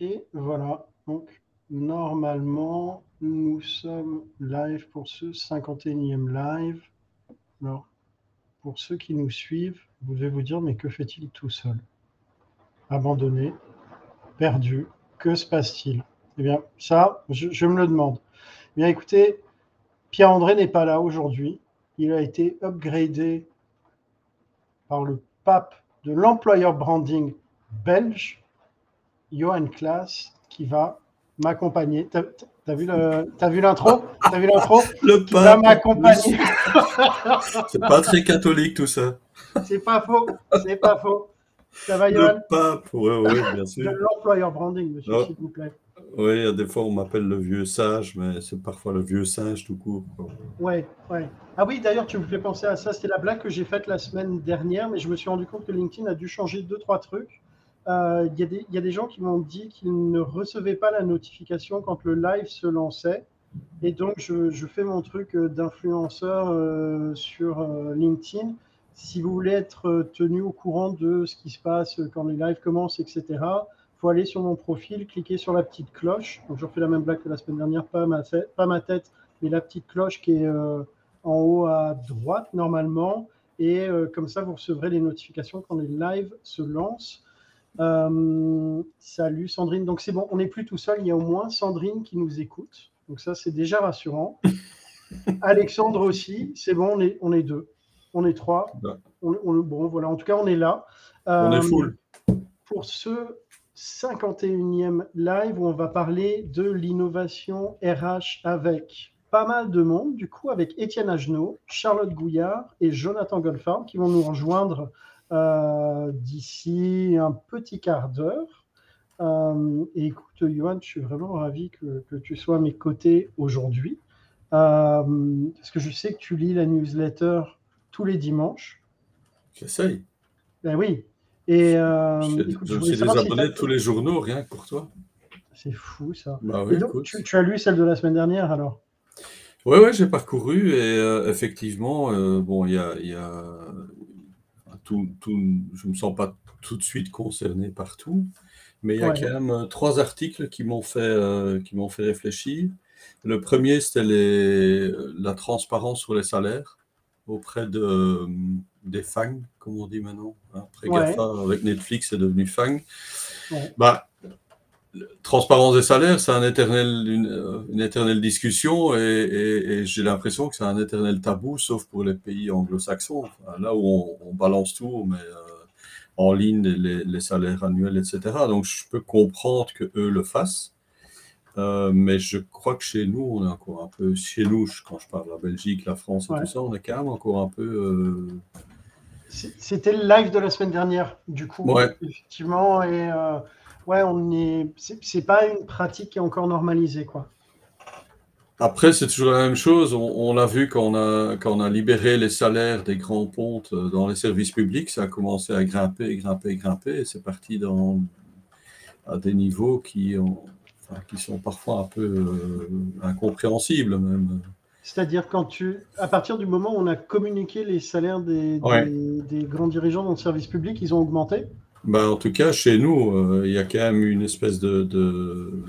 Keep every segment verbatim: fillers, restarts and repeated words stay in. Et voilà, donc normalement, nous sommes live pour ce cinquante et unième live. Alors, pour ceux qui nous suivent, vous devez vous dire, mais que fait-il tout seul? Abandonné, perdu, que se passe-t-il? Eh bien, ça, je, je me le demande. Eh bien, écoutez, Pierre-André n'est pas là aujourd'hui. Il a été upgradé par le pape de l'employeur branding belge, Johan Klaas, qui va m'accompagner. T'as, t'as vu l'intro? T'as vu l'intro? Le pape va m'accompagner. C'est pas très catholique tout ça. C'est pas faux, c'est pas faux. Ça va, Johan? Le pape, oui, oui, bien sûr. L'employeur branding, monsieur, oh, s'il vous plaît. Oui, des fois on m'appelle le vieux sage, mais c'est parfois le vieux singe tout court. Ouais, ouais. Ah oui, d'ailleurs, tu me fais penser à ça. C'était la blague que j'ai faite la semaine dernière, mais je me suis rendu compte que LinkedIn a dû changer deux, trois trucs. Il euh, y, y a des gens qui m'ont dit qu'ils ne recevaient pas la notification quand le live se lançait. Et donc, je, je fais mon truc d'influenceur euh, sur euh, LinkedIn. Si vous voulez être tenu au courant de ce qui se passe quand les lives commencent, et cetera, il faut aller sur mon profil, cliquer sur la petite cloche. Donc, je refais la même blague que la semaine dernière, pas ma, pas ma tête, mais la petite cloche qui est euh, en haut à droite normalement. Et euh, comme ça, vous recevrez les notifications quand les lives se lancent. Euh, salut Sandrine. Donc c'est bon, on n'est plus tout seul, il y a au moins Sandrine qui nous écoute. Donc ça, c'est déjà rassurant. Alexandre aussi, c'est bon, on est, on est deux, on est trois. Ouais. On, on, bon, voilà, en tout cas, on est là. Euh, on est full. Pour ce cinquante et unième live où on va parler de l'innovation R H avec pas mal de monde, du coup, avec Étienne Agenot, Charlotte Gouillard et Jonathan Goldfarb qui vont nous rejoindre Euh, d'ici un petit quart d'heure. Euh, et écoute, Johan, je suis vraiment ravi que, que tu sois à mes côtés aujourd'hui. Euh, parce que je sais que tu lis la newsletter tous les dimanches. J'essaye. Ben oui. Et, euh, écoute, je suis des abonnés de tous les journaux, rien que pour toi. C'est fou, ça. Bah oui, et donc, tu, tu as lu celle de la semaine dernière, alors? Oui, ouais, j'ai parcouru. Et euh, effectivement, euh, bon, il y a... Y a... Tout, tout, je ne me sens pas tout de suite concerné par tout, mais il y a ouais. quand même trois articles qui m'ont fait, euh, qui m'ont fait réfléchir. Le premier, c'était les, la transparence sur les salaires auprès de, euh, des FANG, comme on dit maintenant. Hein, après ouais. GAFA, avec Netflix, c'est devenu FANG. Ouais. Bah, transparence des salaires, c'est un éternel, une, une éternelle discussion et, et, et j'ai l'impression que c'est un éternel tabou, sauf pour les pays anglo-saxons, enfin, là où on, on balance tout, mais euh, en ligne les, les salaires annuels, et cetera. Donc je peux comprendre que eux le fassent, euh, mais je crois que chez nous, on est encore un peu chez nous, quand je parle la Belgique, la France et ouais. tout ça, on est quand même encore un peu... Euh... C'était le live de la semaine dernière, du coup, ouais. effectivement, et... Euh... Ouais, on est. C'est pas une pratique qui est encore normalisée, quoi. Après, c'est toujours la même chose. On, on l'a vu quand on a quand on a libéré les salaires des grands pontes dans les services publics, ça a commencé à grimper, grimper, grimper. Et c'est parti dans à des niveaux qui ont, enfin, qui sont parfois un peu euh, incompréhensibles même. C'est-à-dire quand tu, à partir du moment où on a communiqué les salaires des, ouais. des, des grands dirigeants dans le service public, ils ont augmenté. Ben, en tout cas, chez nous, il euh, y a quand même une espèce de... de...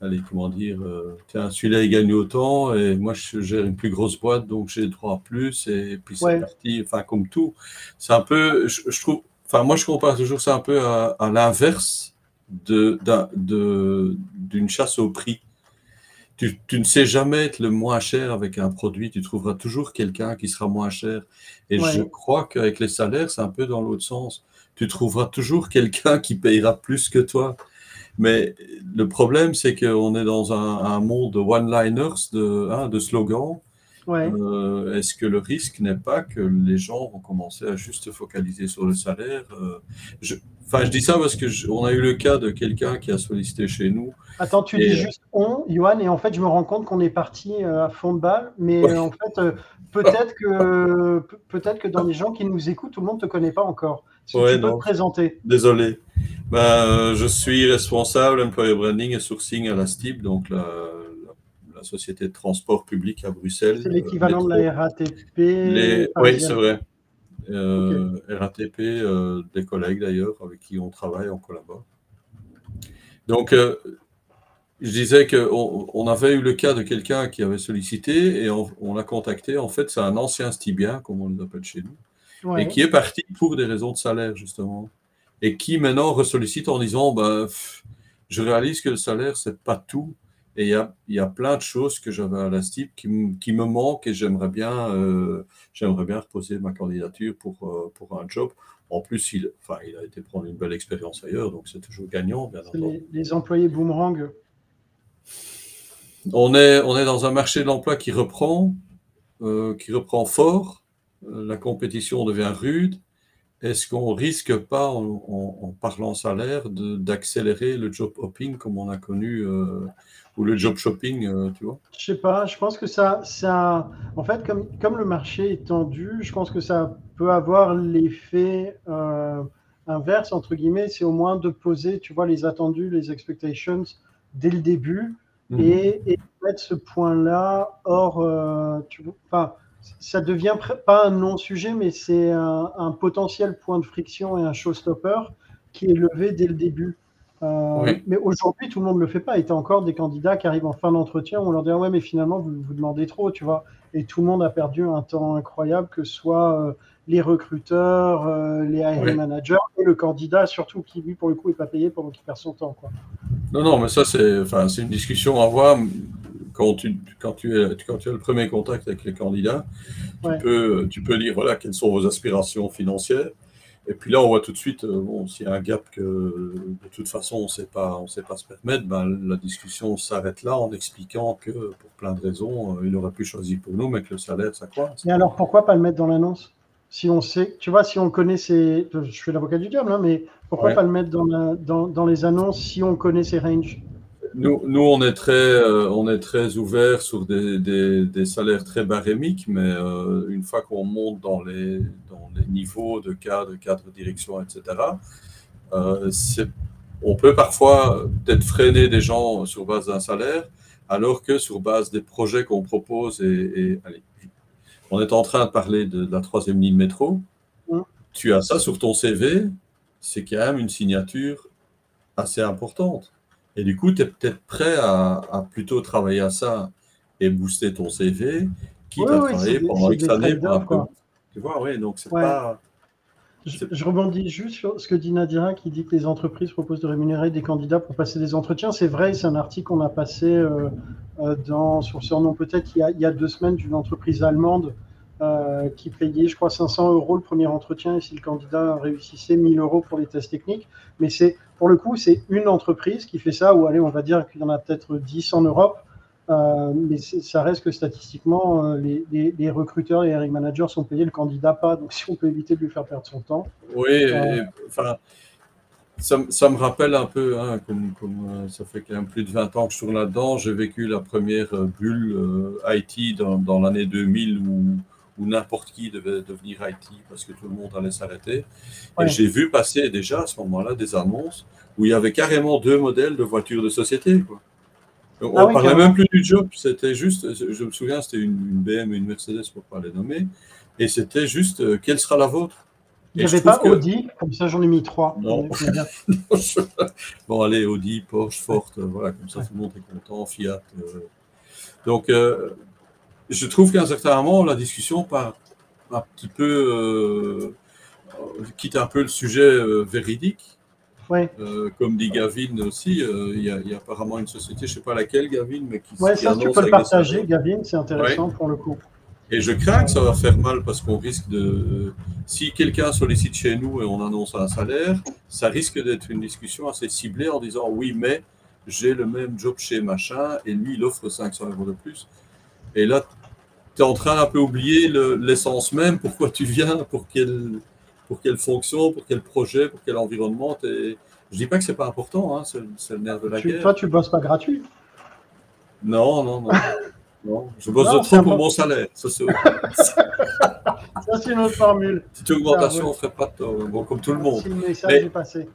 Allez, comment dire euh, tiens, celui-là, il gagne autant, et moi, je gère une plus grosse boîte, donc j'ai droit à plus, et puis c'est ouais. parti, enfin, comme tout. C'est un peu... Je, je trouve... Enfin, moi, je compare toujours ça un peu à, à l'inverse de, d'un, de, d'une chasse au prix. Tu, tu ne sais jamais être le moins cher avec un produit, tu trouveras toujours quelqu'un qui sera moins cher. Et ouais. je crois qu'avec les salaires, c'est un peu dans l'autre sens. Tu trouveras toujours quelqu'un qui payera plus que toi. Mais le problème, c'est qu'on est dans un, un monde de one-liners, de, hein, de slogans. Ouais. Euh, est-ce que le risque n'est pas que les gens vont commencer à juste se focaliser sur le salaire? euh, je, Enfin, je dis ça parce qu'on a eu le cas de quelqu'un qui a sollicité chez nous. Attends, tu et... dis juste « on », Johan, et en fait, je me rends compte qu'on est parti à fond de balle, mais ouais. en fait, peut-être que, peut-être que dans les gens qui nous écoutent, tout le monde ne te connaît pas encore. Si ouais, tu peux non. te présenter. Désolé. Ben, euh, je suis responsable employer branding et sourcing à la S T I B, donc la, la, la Société de Transport Public à Bruxelles. C'est l'équivalent euh, de la R A T P. Les... Oui, c'est vrai. Euh, okay. R A T P, euh, des collègues d'ailleurs avec qui on travaille, on collabore. Donc, euh, je disais qu'on on avait eu le cas de quelqu'un qui avait sollicité et on, on l'a contacté. En fait, c'est un ancien stibien, comme on les appelle chez nous, ouais. et qui est parti pour des raisons de salaire, justement. Et qui, maintenant, ressollicite en disant bah, « Je réalise que le salaire, c'est pas tout. Et il y a, y a plein de choses que j'avais à la S T I B qui, qui me manquent et j'aimerais bien, euh, j'aimerais bien reposer ma candidature pour, euh, pour un job. » En plus, il, enfin, il a été prendre une belle expérience ailleurs, donc c'est toujours gagnant. Bien entendu. Les, les employés boomerang. On est, on est dans un marché de l'emploi qui reprend, euh, qui reprend fort. La compétition devient rude. Est-ce qu'on ne risque pas, en, en, en parlant salaire, d'accélérer le job hopping comme on a connu, euh, ou le job shopping, euh, tu vois? Je ne sais pas, je pense que ça… ça en fait, comme, comme le marché est tendu, je pense que ça peut avoir l'effet euh, inverse, entre guillemets, c'est au moins de poser, tu vois, les attendus, les expectations dès le début, mmh. et, et mettre ce point-là hors… Euh, tu vois, enfin, ça devient pas un non-sujet, mais c'est un, un potentiel point de friction et un showstopper qui est levé dès le début. Euh, oui. Mais aujourd'hui, tout le monde ne le fait pas. Il y a encore des candidats qui arrivent en fin d'entretien où on leur dit « Ouais, mais finalement, vous vous demandez trop, tu vois ?» Et tout le monde a perdu un temps incroyable, que ce soit euh, les recruteurs, euh, les hiring oui. managers et le candidat, surtout, qui, lui, pour le coup, n'est pas payé pendant qu'il perd son temps. Quoi. Non, non, mais ça, c'est enfin, c'est une discussion à avoir. Quand tu, quand, tu es, quand tu as le premier contact avec les candidats, tu, ouais. peux, tu peux dire voilà, quelles sont vos aspirations financières. Et puis là, on voit tout de suite, bon, s'il y a un gap que de toute façon, on ne sait pas se permettre, ben, la discussion s'arrête là en expliquant que pour plein de raisons, il aurait pu choisir pour nous, mais que le salaire, ça croise. Mais alors, pourquoi pas le mettre dans l'annonce? Si on sait, tu vois, si on connaît ces… Je suis l'avocat du diable, hein, mais pourquoi ouais. pas le mettre dans, la, dans, dans les annonces si on connaît ces ranges? Nous, nous, on est très, euh, on est très ouvert sur des, des, des salaires très barémiques, mais euh, une fois qu'on monte dans les, dans les niveaux de cadre, cadre direction, et cetera, euh, on peut parfois peut-être freiner des gens sur base d'un salaire, alors que sur base des projets qu'on propose, et, et allez, on est en train de parler de, de la troisième ligne métro, mmh. tu as ça sur ton C V, c'est quand même une signature assez importante. Et du coup, tu es peut-être prêt à, à plutôt travailler à ça et booster ton C V, qui ouais, va ouais, travailler pendant X années pour un peu. Tu vois, oui, donc c'est ouais. pas… Je, je rebondis juste sur ce que dit Nadira, qui dit que les entreprises proposent de rémunérer des candidats pour passer des entretiens. C'est vrai, c'est un article qu'on a passé euh, dans, sur ce nom peut-être il, il y a deux semaines d'une entreprise allemande euh, qui payait, je crois, cinq cents euros le premier entretien, et si le candidat réussissait, mille euros pour les tests techniques. Mais c'est… Pour le coup, c'est une entreprise qui fait ça, ou allez, on va dire qu'il y en a peut-être dix en Europe, euh, mais ça reste que statistiquement, euh, les, les, les recruteurs et les hiring managers sont payés, le candidat pas, donc si on peut éviter de lui faire perdre son temps. Oui, euh, et, enfin, ça, ça me rappelle un peu, hein, comme, comme euh, ça fait quand même plus de vingt ans que je tourne là-dedans, j'ai vécu la première bulle euh, I T dans, dans l'année deux mille où… où n'importe qui devait devenir I T parce que tout le monde allait s'arrêter. Ouais. Et j'ai vu passer déjà à ce moment-là des annonces où il y avait carrément deux modèles de voitures de société. Quoi. Donc, ah on ne oui, parlait même plus du job, c'était juste, je me souviens, c'était une, une B M et une Mercedes pour ne pas les nommer, et c'était juste, euh, quelle sera la vôtre? Il n'y avait pas que... Audi, comme ça j'en ai mis trois. Non. non je... Bon allez, Audi, Porsche, Ford, euh, voilà, comme ça ouais. tout le monde est content, Fiat. Euh... Donc, euh, je trouve qu'à un certain moment, la discussion part un petit peu, euh, quitte un peu le sujet euh, véridique. Ouais. Euh, comme dit Gavin aussi, euh, il, y a, il y a apparemment une société, je ne sais pas laquelle, Gavin, mais qui… Oui, ça, tu peux le partager, Gavin, c'est intéressant ouais. pour le coup. Et je crains que ça va faire mal parce qu'on risque de… Euh, si quelqu'un sollicite chez nous et on annonce un salaire, ça risque d'être une discussion assez ciblée en disant « oui, mais j'ai le même job chez machin et lui, il offre cinq cents euros de plus ». Et là, tu es en train d'un peu oublier le, l'essence même, pourquoi tu viens, pour quelle, pour quelle fonction, pour quel projet, pour quel environnement. T'es... Je ne dis pas que ce n'est pas important, hein, c'est, c'est le nerf de la tu, guerre. Toi, tu ne bosses pas gratuit? Non, non, non. non. Je bosse non, de trop pour mon salaire. Ça, c'est, ça, c'est une autre formule. Cette augmentation, on ne ferait pas de tort, bon, comme tout le monde. Si le message est passé.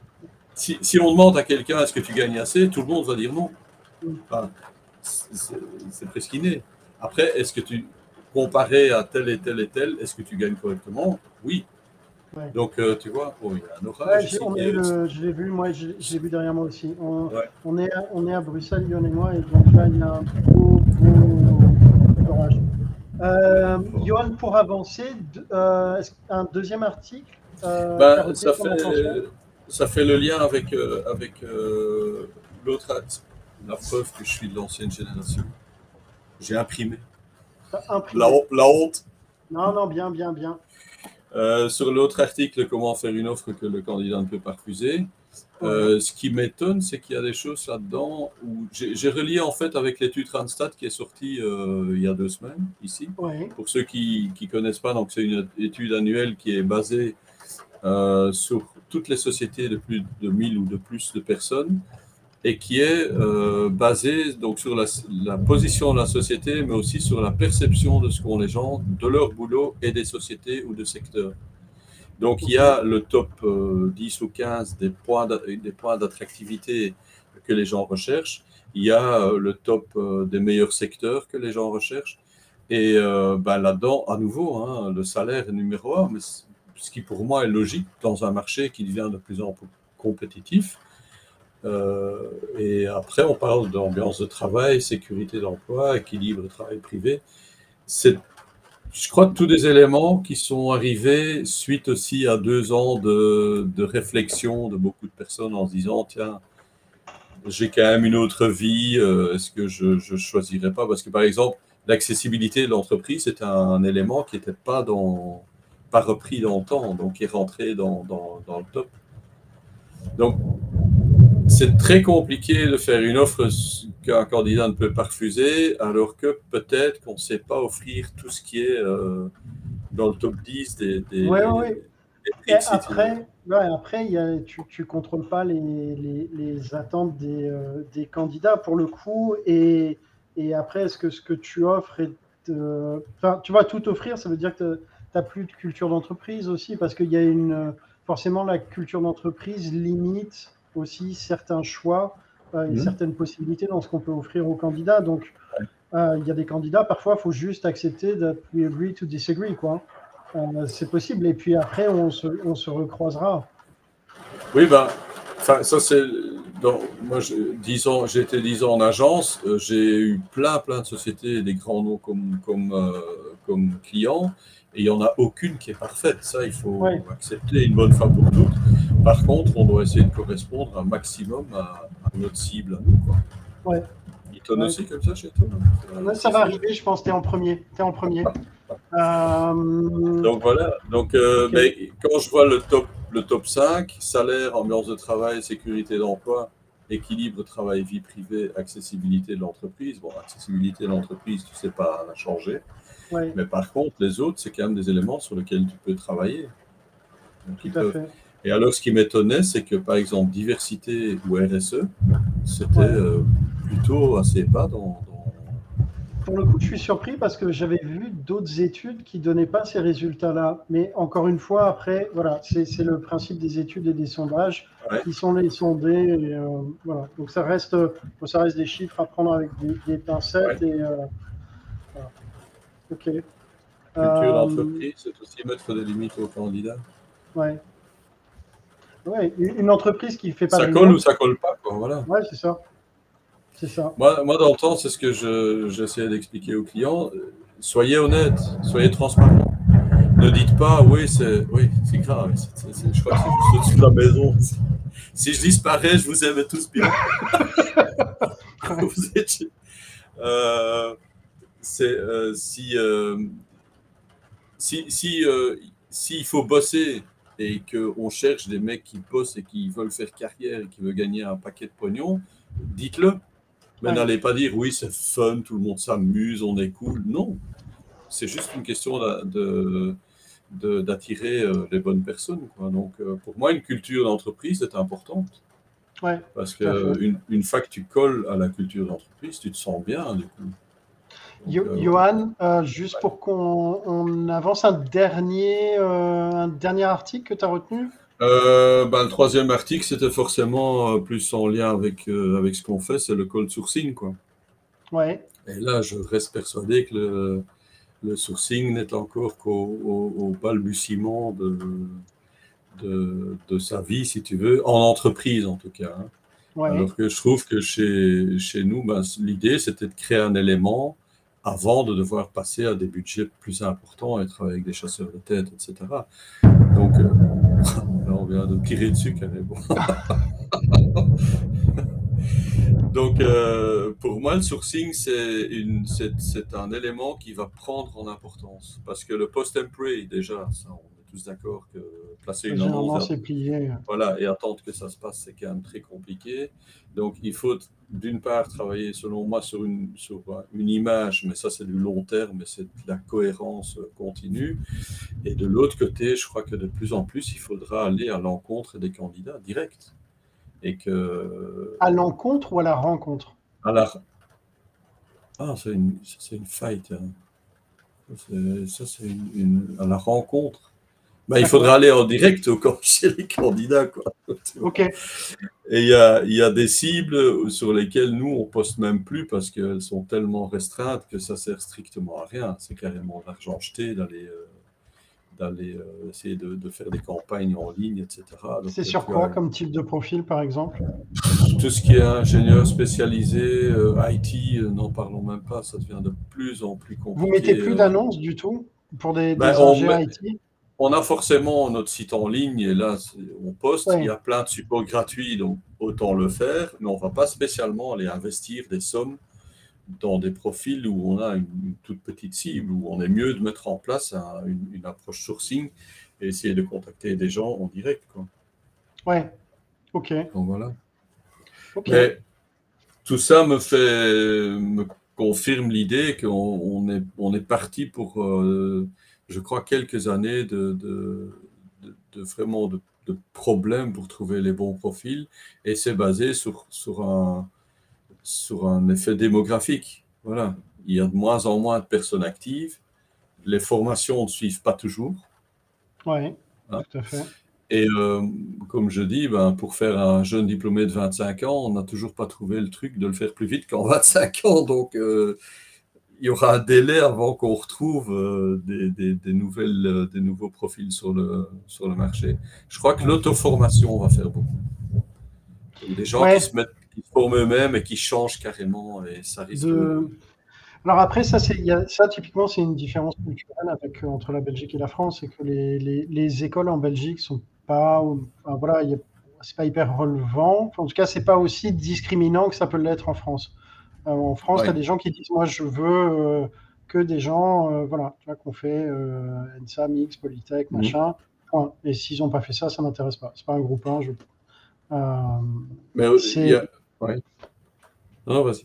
Si, si on demande à quelqu'un, est-ce que tu gagnes assez, tout le monde va dire non. Enfin, c'est, c'est, c'est presque inné. Après, est-ce que tu, comparé à tel et tel et tel, est-ce que tu gagnes correctement? Oui. Ouais. Donc, euh, tu vois, oh, il y a un orage. Ouais, je l'ai vu, moi, j'ai vu derrière moi aussi. On, ouais. on, est, à, on est à Bruxelles, Lyon et moi, et donc là, il y a un gros, gros orage. Euh, bon. Johan, pour avancer, euh, un deuxième article euh, ben, ça, fait, ça fait le lien avec, euh, avec euh, l'autre acte, la preuve que je suis de l'ancienne génération. J'ai imprimé. imprimé. La, la honte. Non, non, bien, bien, bien. Euh, sur l'autre article, comment faire une offre que le candidat ne peut pas refuser. Euh, ce qui m'étonne, c'est qu'il y a des choses là-dedans où j'ai relié en fait avec l'étude Randstad qui est sortie euh, il y a deux semaines ici. Oui. Pour ceux qui ne connaissent pas, donc c'est une étude annuelle qui est basée euh, sur toutes les sociétés de plus de mille ou de plus de personnes et qui est euh, basée donc sur la, la position de la société, mais aussi sur la perception de ce qu'ont les gens, de leur boulot et des sociétés ou de secteurs. Donc, il y a le top euh, dix ou quinze des points d'attractivité que les gens recherchent. Il y a euh, le top euh, des meilleurs secteurs que les gens recherchent. Et euh, ben, là-dedans, à nouveau, hein, le salaire est numéro un, mais ce qui pour moi est logique dans un marché qui devient de plus en plus compétitif. Euh, et après, on parle d'ambiance de travail, sécurité d'emploi, équilibre travail privé. C'est Je crois que tous des éléments qui sont arrivés suite aussi à deux ans de, de réflexion de beaucoup de personnes en se disant « Tiens, j'ai quand même une autre vie, est-ce que je ne choisirais pas ?» Parce que par exemple, l'accessibilité de l'entreprise est un, un élément qui n'était pas, pas repris dans le temps, donc qui est rentré dans, dans, dans le top. Donc, c'est très compliqué de faire une offre qu'un candidat ne peut pas refuser, alors que peut-être qu'on ne sait pas offrir tout ce qui est euh, dans le top dix des, des, ouais, ouais. des, des prix. Après, ouais, après y a, tu ne contrôles pas les, les, les attentes des, euh, des candidats pour le coup. Et, et après, est-ce que ce que tu offres est… Euh, tu vas tout offrir, ça veut dire que tu n'as plus de culture d'entreprise aussi, parce qu'il y a une… Forcément, la culture d'entreprise limite aussi certains choix euh, et mmh. certaines possibilités dans ce qu'on peut offrir aux candidats. Donc, euh, il y a des candidats, parfois, il faut juste accepter that we agree to disagree, quoi. Euh, c'est possible. Et puis après, on se, on se recroisera. Oui, ben, ça, c'est… Moi, j'ai été dix ans en agence. Euh, j'ai eu plein, plein de sociétés, des grands noms comme, comme, euh, comme clients. Et il n'y en a aucune qui est parfaite. Ça, il faut ouais. accepter une bonne fois pour toutes. Par contre, on doit essayer de correspondre un maximum à, à notre cible. Quoi. Ouais. Il tonne ouais. aussi comme ça chez toi. Là, ça va arriver, je pense, tu es en premier. T'es en premier. Ah. Euh... Donc voilà. Donc, euh, okay. mais quand je vois le top, le top cinq, salaire, ambiance de travail, sécurité d'emploi, équilibre, travail, vie privée, accessibilité de l'entreprise. Bon, accessibilité de l'entreprise, tu ne sais pas la changer. Ouais. Mais par contre, les autres, c'est quand même des éléments sur lesquels tu peux travailler. Donc, Tout à peuvent... fait. Et alors, ce qui m'étonnait, c'est que, par exemple, diversité ou R S E, c'était ouais. euh, plutôt assez bas dans, dans… Pour le coup, je suis surpris parce que j'avais vu d'autres études qui ne donnaient pas ces résultats-là. Mais encore une fois, après, voilà, c'est le principe des études et des sondages ouais. qui sont les sondés. Et, euh, voilà. Donc, ça reste, ça reste des chiffres à prendre avec des, des pincettes. Ouais. Et, euh, voilà. OK. Culture euh, d'entreprise, c'est aussi mettre des limites aux candidats. Oui. Ouais, une entreprise qui fait pas… Ça colle ou ça colle pas, quoi, voilà. Oui, c'est ça. C'est ça. Moi, moi, dans le temps, c'est ce que j'essayais je, d'expliquer aux clients. Soyez honnêtes, soyez transparents. Ne dites pas, oui, c'est oui, grave, c est, c est, je crois que c'est juste au-dessus de la maison. Si je disparais, je vous aime tous bien. vous êtes… Euh, euh, si euh, si, si, euh, si il faut bosser… et qu'on cherche des mecs qui bossent et qui veulent faire carrière et qui veulent gagner un paquet de pognon, dites-le. Mais ouais. n'allez pas dire, oui, c'est fun, tout le monde s'amuse, on est cool. Non, c'est juste une question d'attirer les bonnes personnes, quoi. Donc, pour moi, une culture d'entreprise est importante. Ouais, parce qu'une une fois que tu colles à la culture d'entreprise, tu te sens bien, du coup. Yo euh, Johan, euh, juste ouais. pour qu'on avance, un dernier, euh, un dernier article que tu as retenu euh, ben, Le troisième article, c'était forcément euh, plus en lien avec, euh, avec ce qu'on fait, c'est le cold sourcing, quoi. Ouais. Et là, je reste persuadé que le, le sourcing n'est encore qu'au au, au balbutiement de, de, de sa vie, si tu veux, en entreprise en tout cas. Hein. Ouais. Alors que je trouve que chez, chez nous, ben, l'idée, c'était de créer un élément avant de devoir passer à des budgets plus importants et travailler avec des chasseurs de tête, et cetera. Donc, euh, là, on vient de tirer dessus, carrément. Donc, euh, pour moi, le sourcing, c'est, une, c'est, c'est un élément qui va prendre en importance. Parce que le post-employé, déjà, ça, on est tous d'accord que placer une annonce à... voilà, et attendre que ça se passe, c'est quand même très compliqué. Donc, il faut, d'une part, travailler, selon moi, sur une, sur une image, mais ça, c'est du long terme, et c'est de la cohérence continue. Et de l'autre côté, je crois que de plus en plus, il faudra aller à l'encontre des candidats directs. Et que... À l'encontre ou à la rencontre ? À la... Ah, c'est une, c'est une fight. Hein. C'est, ça, c'est une, une... à la rencontre. Ben, il faudra aller en direct chez les candidats. Quoi. OK. Et il y a, y a des cibles sur lesquelles nous, on ne poste même plus parce qu'elles sont tellement restreintes que ça ne sert strictement à rien. C'est carrément de l'argent jeté d'aller, euh, d'aller euh, essayer de, de faire des campagnes en ligne, et cetera. Donc, c'est sur quoi comme type de profil, par exemple ? Tout ce qui est ingénieur spécialisé, euh, I T, euh, n'en parlons même pas, ça devient de plus en plus compliqué. Vous ne mettez plus d'annonces du tout pour des, ben, des ingénieurs met... I T ? On a forcément notre site en ligne et là, on poste. Ouais. Il y a plein de supports gratuits, donc autant le faire. Mais on ne va pas spécialement aller investir des sommes dans des profils où on a une, une toute petite cible, où on est mieux de mettre en place un, une, une approche sourcing et essayer de contacter des gens en direct. Quoi. Ouais. OK. Donc voilà. Okay. Mais tout ça me fait... me confirme l'idée qu'on on est, on est parti pour... Euh, je crois, quelques années de, de, de, de vraiment de, de problèmes pour trouver les bons profils. Et c'est basé sur, sur, un, sur un effet démographique. Voilà. Il y a de moins en moins de personnes actives. Les formations ne suivent pas toujours. Oui, voilà. Tout à fait. Et euh, comme je dis, ben, pour faire un jeune diplômé de vingt-cinq ans, on n'a toujours pas trouvé le truc de le faire plus vite qu'en vingt-cinq ans. Donc... Euh, il y aura un délai avant qu'on retrouve des, des, des, nouvelles, des nouveaux profils sur le, sur le marché. Je crois que l'auto-formation va faire beaucoup. Des gens ouais. qui se mettent, qui forment eux-mêmes et qui changent carrément et ça risque de... de... Alors après, ça, c'est, y a, ça typiquement, c'est une différence culturelle avec, entre la Belgique et la France, c'est que les, les, les écoles en Belgique sont pas... Enfin, voilà, y a, c'est pas hyper relevant. En tout cas, c'est pas aussi discriminant que ça peut l'être en France. Euh, en France, ouais. Tu as des gens qui disent « moi, je veux euh, que des gens, euh, voilà, tu vois, qu'on fait euh, ENSAM, X, Polytech, machin, mmh. Et s'ils n'ont pas fait ça, ça ne m'intéresse pas. C'est pas un groupe un, je... Euh, mais c'est... Y a... ouais. Non, vas-y.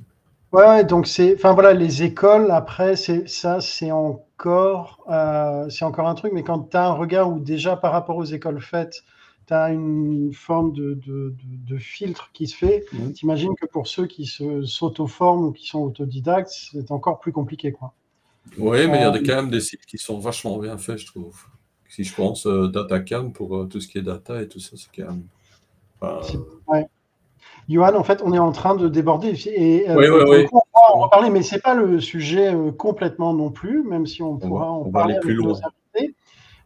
Ouais, donc c'est... Enfin, voilà, les écoles, après, c'est... ça, c'est encore... Euh, c'est encore un truc, mais quand tu as un regard où déjà, par rapport aux écoles faites, tu as une forme de, de, de, de filtre qui se fait. Mmh. T'imagines que pour ceux qui se, s'auto-forment ou qui sont autodidactes, c'est encore plus compliqué, quoi. Oui, mais il euh, y a quand même des sites qui sont vachement bien faits, je trouve. Si je pense euh, DataCam pour euh, tout ce qui est data et tout ça, c'est quand même... Enfin, c'est, ouais. Johan, en fait, on est en train de déborder. Et, euh, oui, oui, oui. Coup, on va en parler, mais ce n'est pas le sujet euh, complètement non plus, même si on, on pourra va, en on parler va aller plus loin.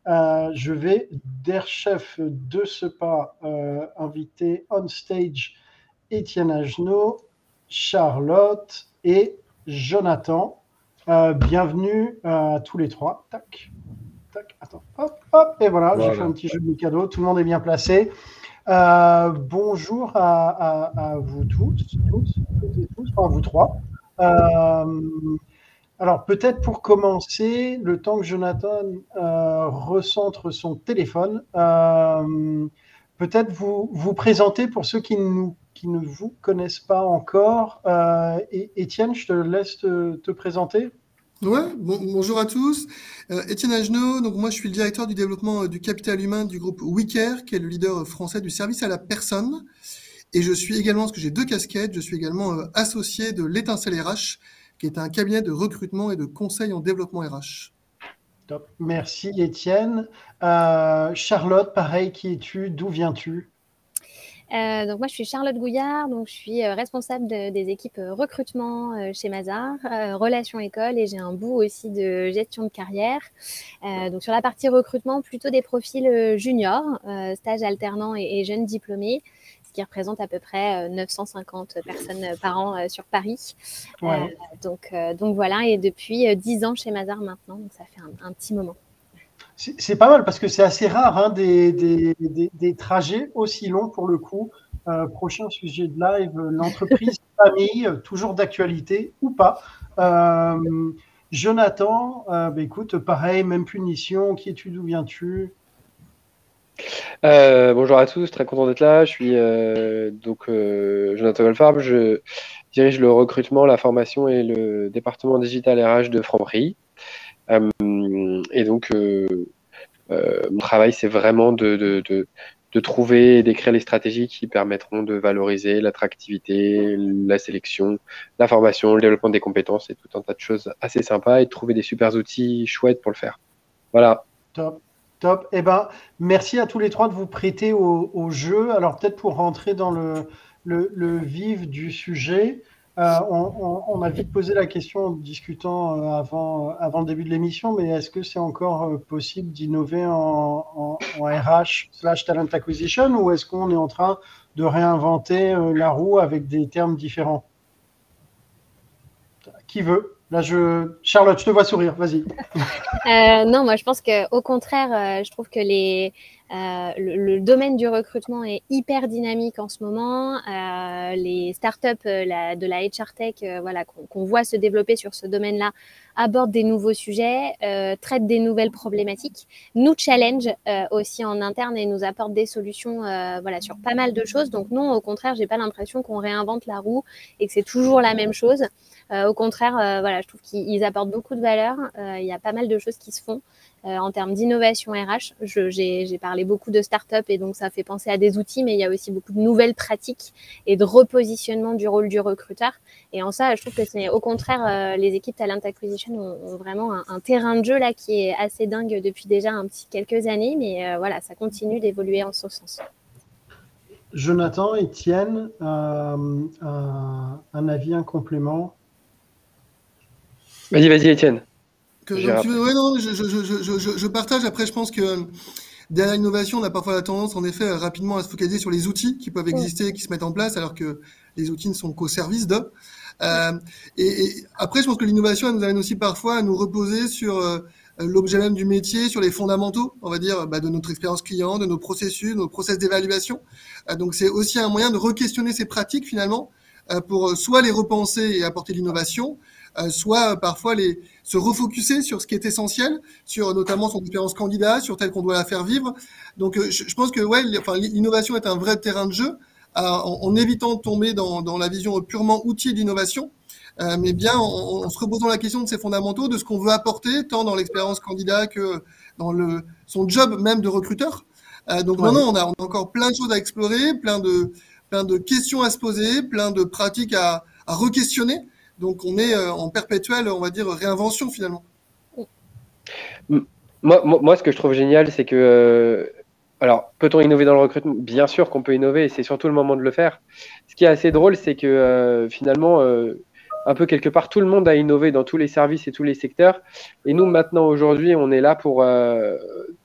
Euh, je vais, d'air chef de ce pas, euh, inviter on stage Étienne Agenot, Charlotte et Jonathan. Euh, bienvenue à euh, tous les trois. Tac, tac, attends, hop, hop, et voilà, voilà. J'ai fait un petit jeu de cadeau. Tout le monde est bien placé. Euh, bonjour à, à, à vous tous, tous, toutes et tous, enfin vous trois. Euh, Alors, peut-être pour commencer, le temps que Jonathan euh, recentre son téléphone, euh, peut-être vous, vous présenter pour ceux qui, nous, qui ne vous connaissent pas encore. Euh, et, Étienne, je te laisse te, te présenter. Ouais, bon, bonjour à tous. Euh, Étienne Agenot, donc moi je suis le directeur du développement du capital humain du groupe WeCare, qui est le leader français du service à la personne. Et je suis également, parce que j'ai deux casquettes, je suis également euh, associé de l'Étincelle R H, qui est un cabinet de recrutement et de conseil en développement R H. Top. Merci, Étienne. Euh, Charlotte, pareil, qui es-tu ? D'où viens-tu ? Euh, donc moi, je suis Charlotte Gouillard, donc je suis euh, responsable de, des équipes euh, recrutement euh, chez Mazars, euh, relations écoles, et j'ai un bout aussi de gestion de carrière. Euh, donc sur la partie recrutement, plutôt des profils euh, juniors, euh, stages alternants et, et jeunes diplômés, ce qui représente à peu près euh, neuf cent cinquante personnes par an euh, sur Paris. Ouais. Euh, donc, euh, donc voilà, et depuis euh, dix ans chez Mazars maintenant, donc ça fait un, un petit moment. C'est pas mal parce que c'est assez rare hein, des, des, des, des trajets aussi longs pour le coup. Euh, prochain sujet de live, l'entreprise famille, toujours d'actualité ou pas. Euh, Jonathan, euh, bah, écoute, pareil, même punition, qui es-tu, d'où viens-tu ? Euh, bonjour à tous, très content d'être là. Je suis euh, donc euh, Jonathan Goldfarb, je dirige le recrutement, la formation et le département digital R H de Franprix. Euh, et donc, euh, euh, mon travail, c'est vraiment de, de, de, de trouver et d'écrire les stratégies qui permettront de valoriser l'attractivité, la sélection, la formation, le développement des compétences et tout un tas de choses assez sympas et de trouver des super outils chouettes pour le faire. Voilà. Top, top. Eh ben, merci à tous les trois de vous prêter au, au jeu. Alors, peut-être pour rentrer dans le, le, le vif du sujet… Euh, on, on, on a vite posé la question en discutant euh, avant, euh, avant le début de l'émission, mais est-ce que c'est encore euh, possible d'innover en, en, en R H slash talent acquisition ou est-ce qu'on est en train de réinventer euh, la roue avec des termes différents? Qui veut? Là, je... Charlotte, je te vois sourire, vas-y. euh, non, moi, je pense qu'au contraire, euh, je trouve que les... Euh, le, le domaine du recrutement est hyper dynamique en ce moment. Euh, les startups euh, la, de la H R Tech euh, voilà, qu'on qu'on voit se développer sur ce domaine-là abordent des nouveaux sujets, euh, traitent des nouvelles problématiques, nous challenge euh, aussi en interne et nous apportent des solutions euh, voilà, sur pas mal de choses. Donc non, au contraire, j'ai pas l'impression qu'on réinvente la roue et que c'est toujours la même chose. Euh, au contraire, euh, voilà, je trouve qu'ils apportent beaucoup de valeur. Euh, il y a pas mal de choses qui se font. Euh, en termes d'innovation R H, j'ai parlé beaucoup de start-up et donc ça fait penser à des outils, mais il y a aussi beaucoup de nouvelles pratiques et de repositionnement du rôle du recruteur. Et en ça, je trouve que c'est au contraire, euh, les équipes Talent Acquisition ont, ont vraiment un, un terrain de jeu là qui est assez dingue depuis déjà un petit quelques années, mais euh, voilà, ça continue d'évoluer en ce sens. Jonathan, Étienne, euh, un, un avis, un complément? Vas-y, vas-y, Étienne. Que, donc, ouais, non, je, je, je, je, je partage. Après, je pense que euh, derrière l'innovation, on a parfois la tendance, en effet, rapidement à se focaliser sur les outils qui peuvent exister, qui se mettent en place, alors que les outils ne sont qu'au service d'eux. Euh, et, et après, je pense que l'innovation, elle nous amène aussi parfois à nous reposer sur euh, l'objet même du métier, sur les fondamentaux, on va dire, bah, de notre expérience client, de nos processus, de nos process d'évaluation. Euh, donc, c'est aussi un moyen de re-questionner ces pratiques, finalement, euh, pour soit les repenser et apporter de l'innovation, Euh, soit euh, parfois les, se refocuser sur ce qui est essentiel, sur euh, notamment son expérience candidat, sur telle qu'on doit la faire vivre. Donc euh, je, je pense que ouais, l'innovation est un vrai terrain de jeu, euh, en, en évitant de tomber dans, dans la vision purement outil d'innovation, euh, mais bien en, en se reposant la question de ses fondamentaux, de ce qu'on veut apporter, tant dans l'expérience candidat que dans le, son job même de recruteur. Euh, donc non, non, on a, on a encore plein de choses à explorer, plein de, plein de questions à se poser, plein de pratiques à, à re-questionner. Donc, on est en perpétuelle, on va dire, réinvention, finalement. Moi, moi ce que je trouve génial, c'est que… Euh, alors, peut-on innover dans le recrutement? Bien sûr qu'on peut innover, et c'est surtout le moment de le faire. Ce qui est assez drôle, c'est que euh, finalement, euh, un peu quelque part, tout le monde a innové dans tous les services et tous les secteurs. Et nous, maintenant, aujourd'hui, on est là pour, euh,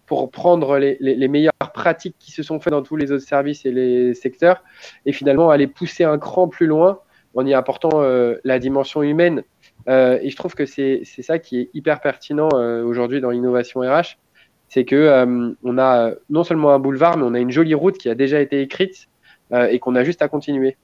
pour prendre les, les, les meilleures pratiques qui se sont faites dans tous les autres services et les secteurs, et finalement, aller pousser un cran plus loin, en y apportant euh, la dimension humaine. Euh, et je trouve que c'est ça qui est hyper pertinent euh, aujourd'hui dans l'innovation R H, c'est que euh, on a non seulement un boulevard, mais on a une jolie route qui a déjà été écrite euh, et qu'on a juste à continuer.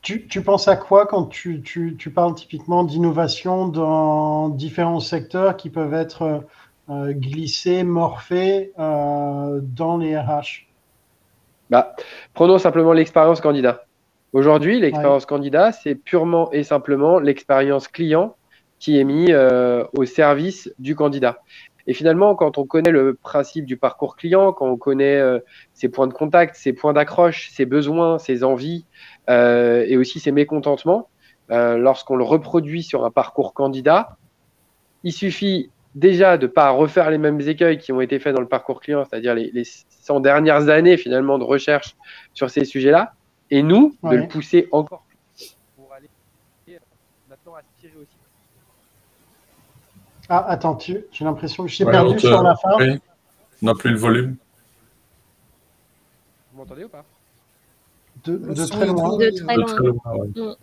Tu, tu penses à quoi quand tu, tu, tu parles typiquement d'innovation dans différents secteurs qui peuvent être euh, glissés, morphés euh, dans les R H? Bah, prenons simplement l'expérience candidat. Aujourd'hui, l'expérience ouais. candidat, c'est purement et simplement l'expérience client qui est mise euh, au service du candidat. Et finalement, quand on connaît le principe du parcours client, quand on connaît euh, ses points de contact, ses points d'accroche, ses besoins, ses envies euh, et aussi ses mécontentements, euh, lorsqu'on le reproduit sur un parcours candidat, il suffit déjà de ne pas refaire les mêmes écueils qui ont été faits dans le parcours client, c'est-à-dire les, les cent dernières années finalement de recherche sur ces sujets-là, et nous, ouais. de le pousser encore plus pour aller maintenant aspirer aussi. Ah, attends, tu, j'ai l'impression que je suis ouais, perdu sur la fin. Oui. On n'a plus le volume. Vous m'entendez ou pas? De, de, de très loin. De très loin. De très loin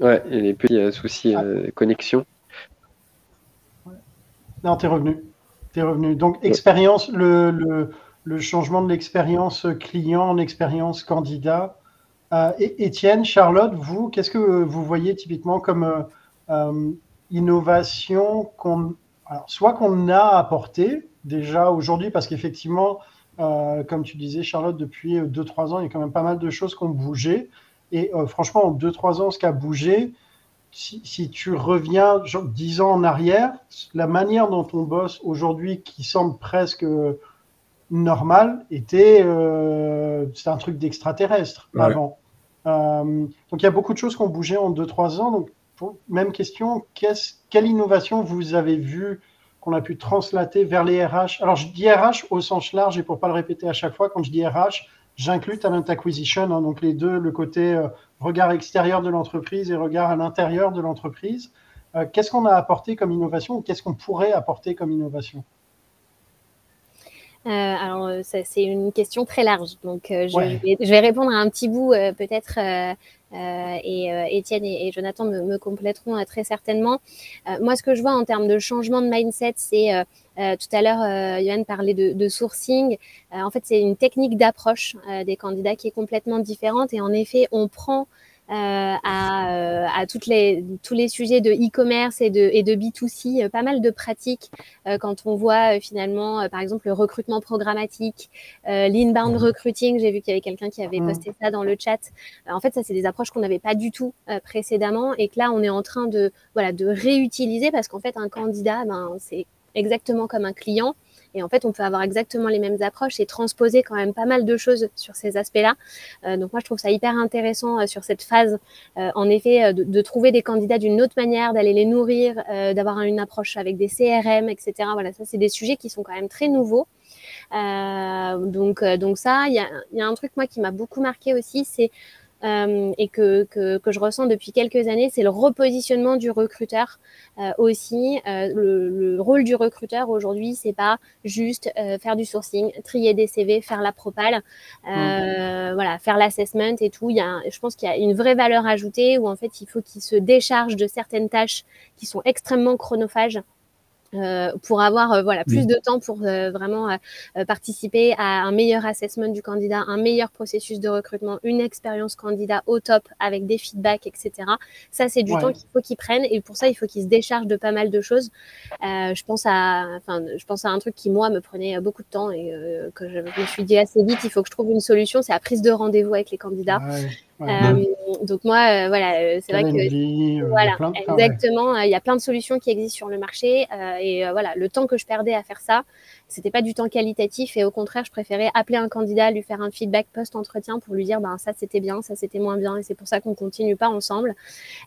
ouais. ouais, il y a des petits soucis ah. euh, connexion. Non, t'es revenu. T'es revenu. Donc, expérience, le, le, le changement de l'expérience client en expérience candidat. Euh, et, Étienne, Charlotte, vous, qu'est-ce que vous voyez typiquement comme euh, euh, innovation qu'on, alors, soit qu'on a apporté déjà aujourd'hui, parce qu'effectivement, euh, comme tu disais, Charlotte, depuis deux trois ans, il y a quand même pas mal de choses qui ont bougé. Et euh, franchement, en deux trois ans, ce qui a bougé, Si, si tu reviens genre, dix ans en arrière, la manière dont on bosse aujourd'hui, qui semble presque normale, était euh, c'est un truc d'extraterrestre ouais. avant. Euh, donc, il y a beaucoup de choses qui ont bougé en deux trois ans. Donc, pour, même question, qu'est-ce, quelle innovation vous avez vue qu'on a pu translater vers les R H? Alors, je dis R H au sens large et pour ne pas le répéter à chaque fois, quand je dis R H, j'inclus talent acquisition, hein, donc les deux, le côté euh, regard extérieur de l'entreprise et regard à l'intérieur de l'entreprise. Euh, qu'est-ce qu'on a apporté comme innovation ou qu'est-ce qu'on pourrait apporter comme innovation ? euh, Alors, ça, c'est une question très large. Donc, euh, je, ouais. je, vais, je vais répondre à un petit bout euh, peut-être euh, euh, et euh, Étienne et, et Jonathan me, me compléteront euh, très certainement. Euh, moi, ce que je vois en termes de changement de mindset, c'est… Euh, Euh, tout à l'heure, euh, Johan parlait de, de sourcing. Euh, en fait, c'est une technique d'approche euh, des candidats qui est complètement différente. Et en effet, on prend euh, à, euh, à toutes les, tous les sujets de e-commerce et de, et de B deux C euh, pas mal de pratiques euh, quand on voit euh, finalement, euh, par exemple, le recrutement programmatique, euh, l'inbound recruiting. J'ai vu qu'il y avait quelqu'un qui avait posté ça dans le chat. Euh, en fait, ça, c'est des approches qu'on n'avait pas du tout euh, précédemment et que là, on est en train de, voilà, de réutiliser parce qu'en fait, un candidat, ben, c'est exactement comme un client. Et en fait, on peut avoir exactement les mêmes approches et transposer quand même pas mal de choses sur ces aspects-là. Euh, donc moi, je trouve ça hyper intéressant euh, sur cette phase, euh, en effet, euh, de, de trouver des candidats d'une autre manière, d'aller les nourrir, euh, d'avoir une approche avec des C R M, et cetera. Voilà, ça, c'est des sujets qui sont quand même très nouveaux. Euh, donc, euh, donc ça, il y a, y a un truc, moi, qui m'a beaucoup marqué aussi, c'est Euh, et que, que, que je ressens depuis quelques années, c'est le repositionnement du recruteur euh, aussi. Euh, le, le rôle du recruteur aujourd'hui, c'est pas juste euh, faire du sourcing, trier des C V, faire la propale, euh, mmh. voilà, faire l'assessment et tout. Il y a, je pense qu'il y a une vraie valeur ajoutée où en fait, il faut qu'il se décharge de certaines tâches qui sont extrêmement chronophages. Euh, pour avoir euh, voilà, plus oui. de temps pour euh, vraiment euh, participer à un meilleur assessment du candidat, un meilleur processus de recrutement, une expérience candidat au top avec des feedbacks, et cetera. Ça, c'est du ouais. temps qu'il faut qu'ils prennent et pour ça, il faut qu'ils se déchargent de pas mal de choses. Euh, je pense à, enfin, je pense à un truc qui, moi, me prenait beaucoup de temps et euh, que je me suis dit assez vite, il faut que je trouve une solution, c'est la prise de rendez-vous avec les candidats. Ouais. Ouais, euh, ouais. Donc moi, euh, voilà, c'est vrai que vie, voilà, de... exactement, il euh, y a plein de solutions qui existent sur le marché euh, et euh, voilà, le temps que je perdais à faire ça, c'était pas du temps qualitatif et au contraire, je préférais appeler un candidat, lui faire un feedback post-entretien pour lui dire, ben ça c'était bien, ça c'était moins bien et c'est pour ça qu'on continue pas ensemble.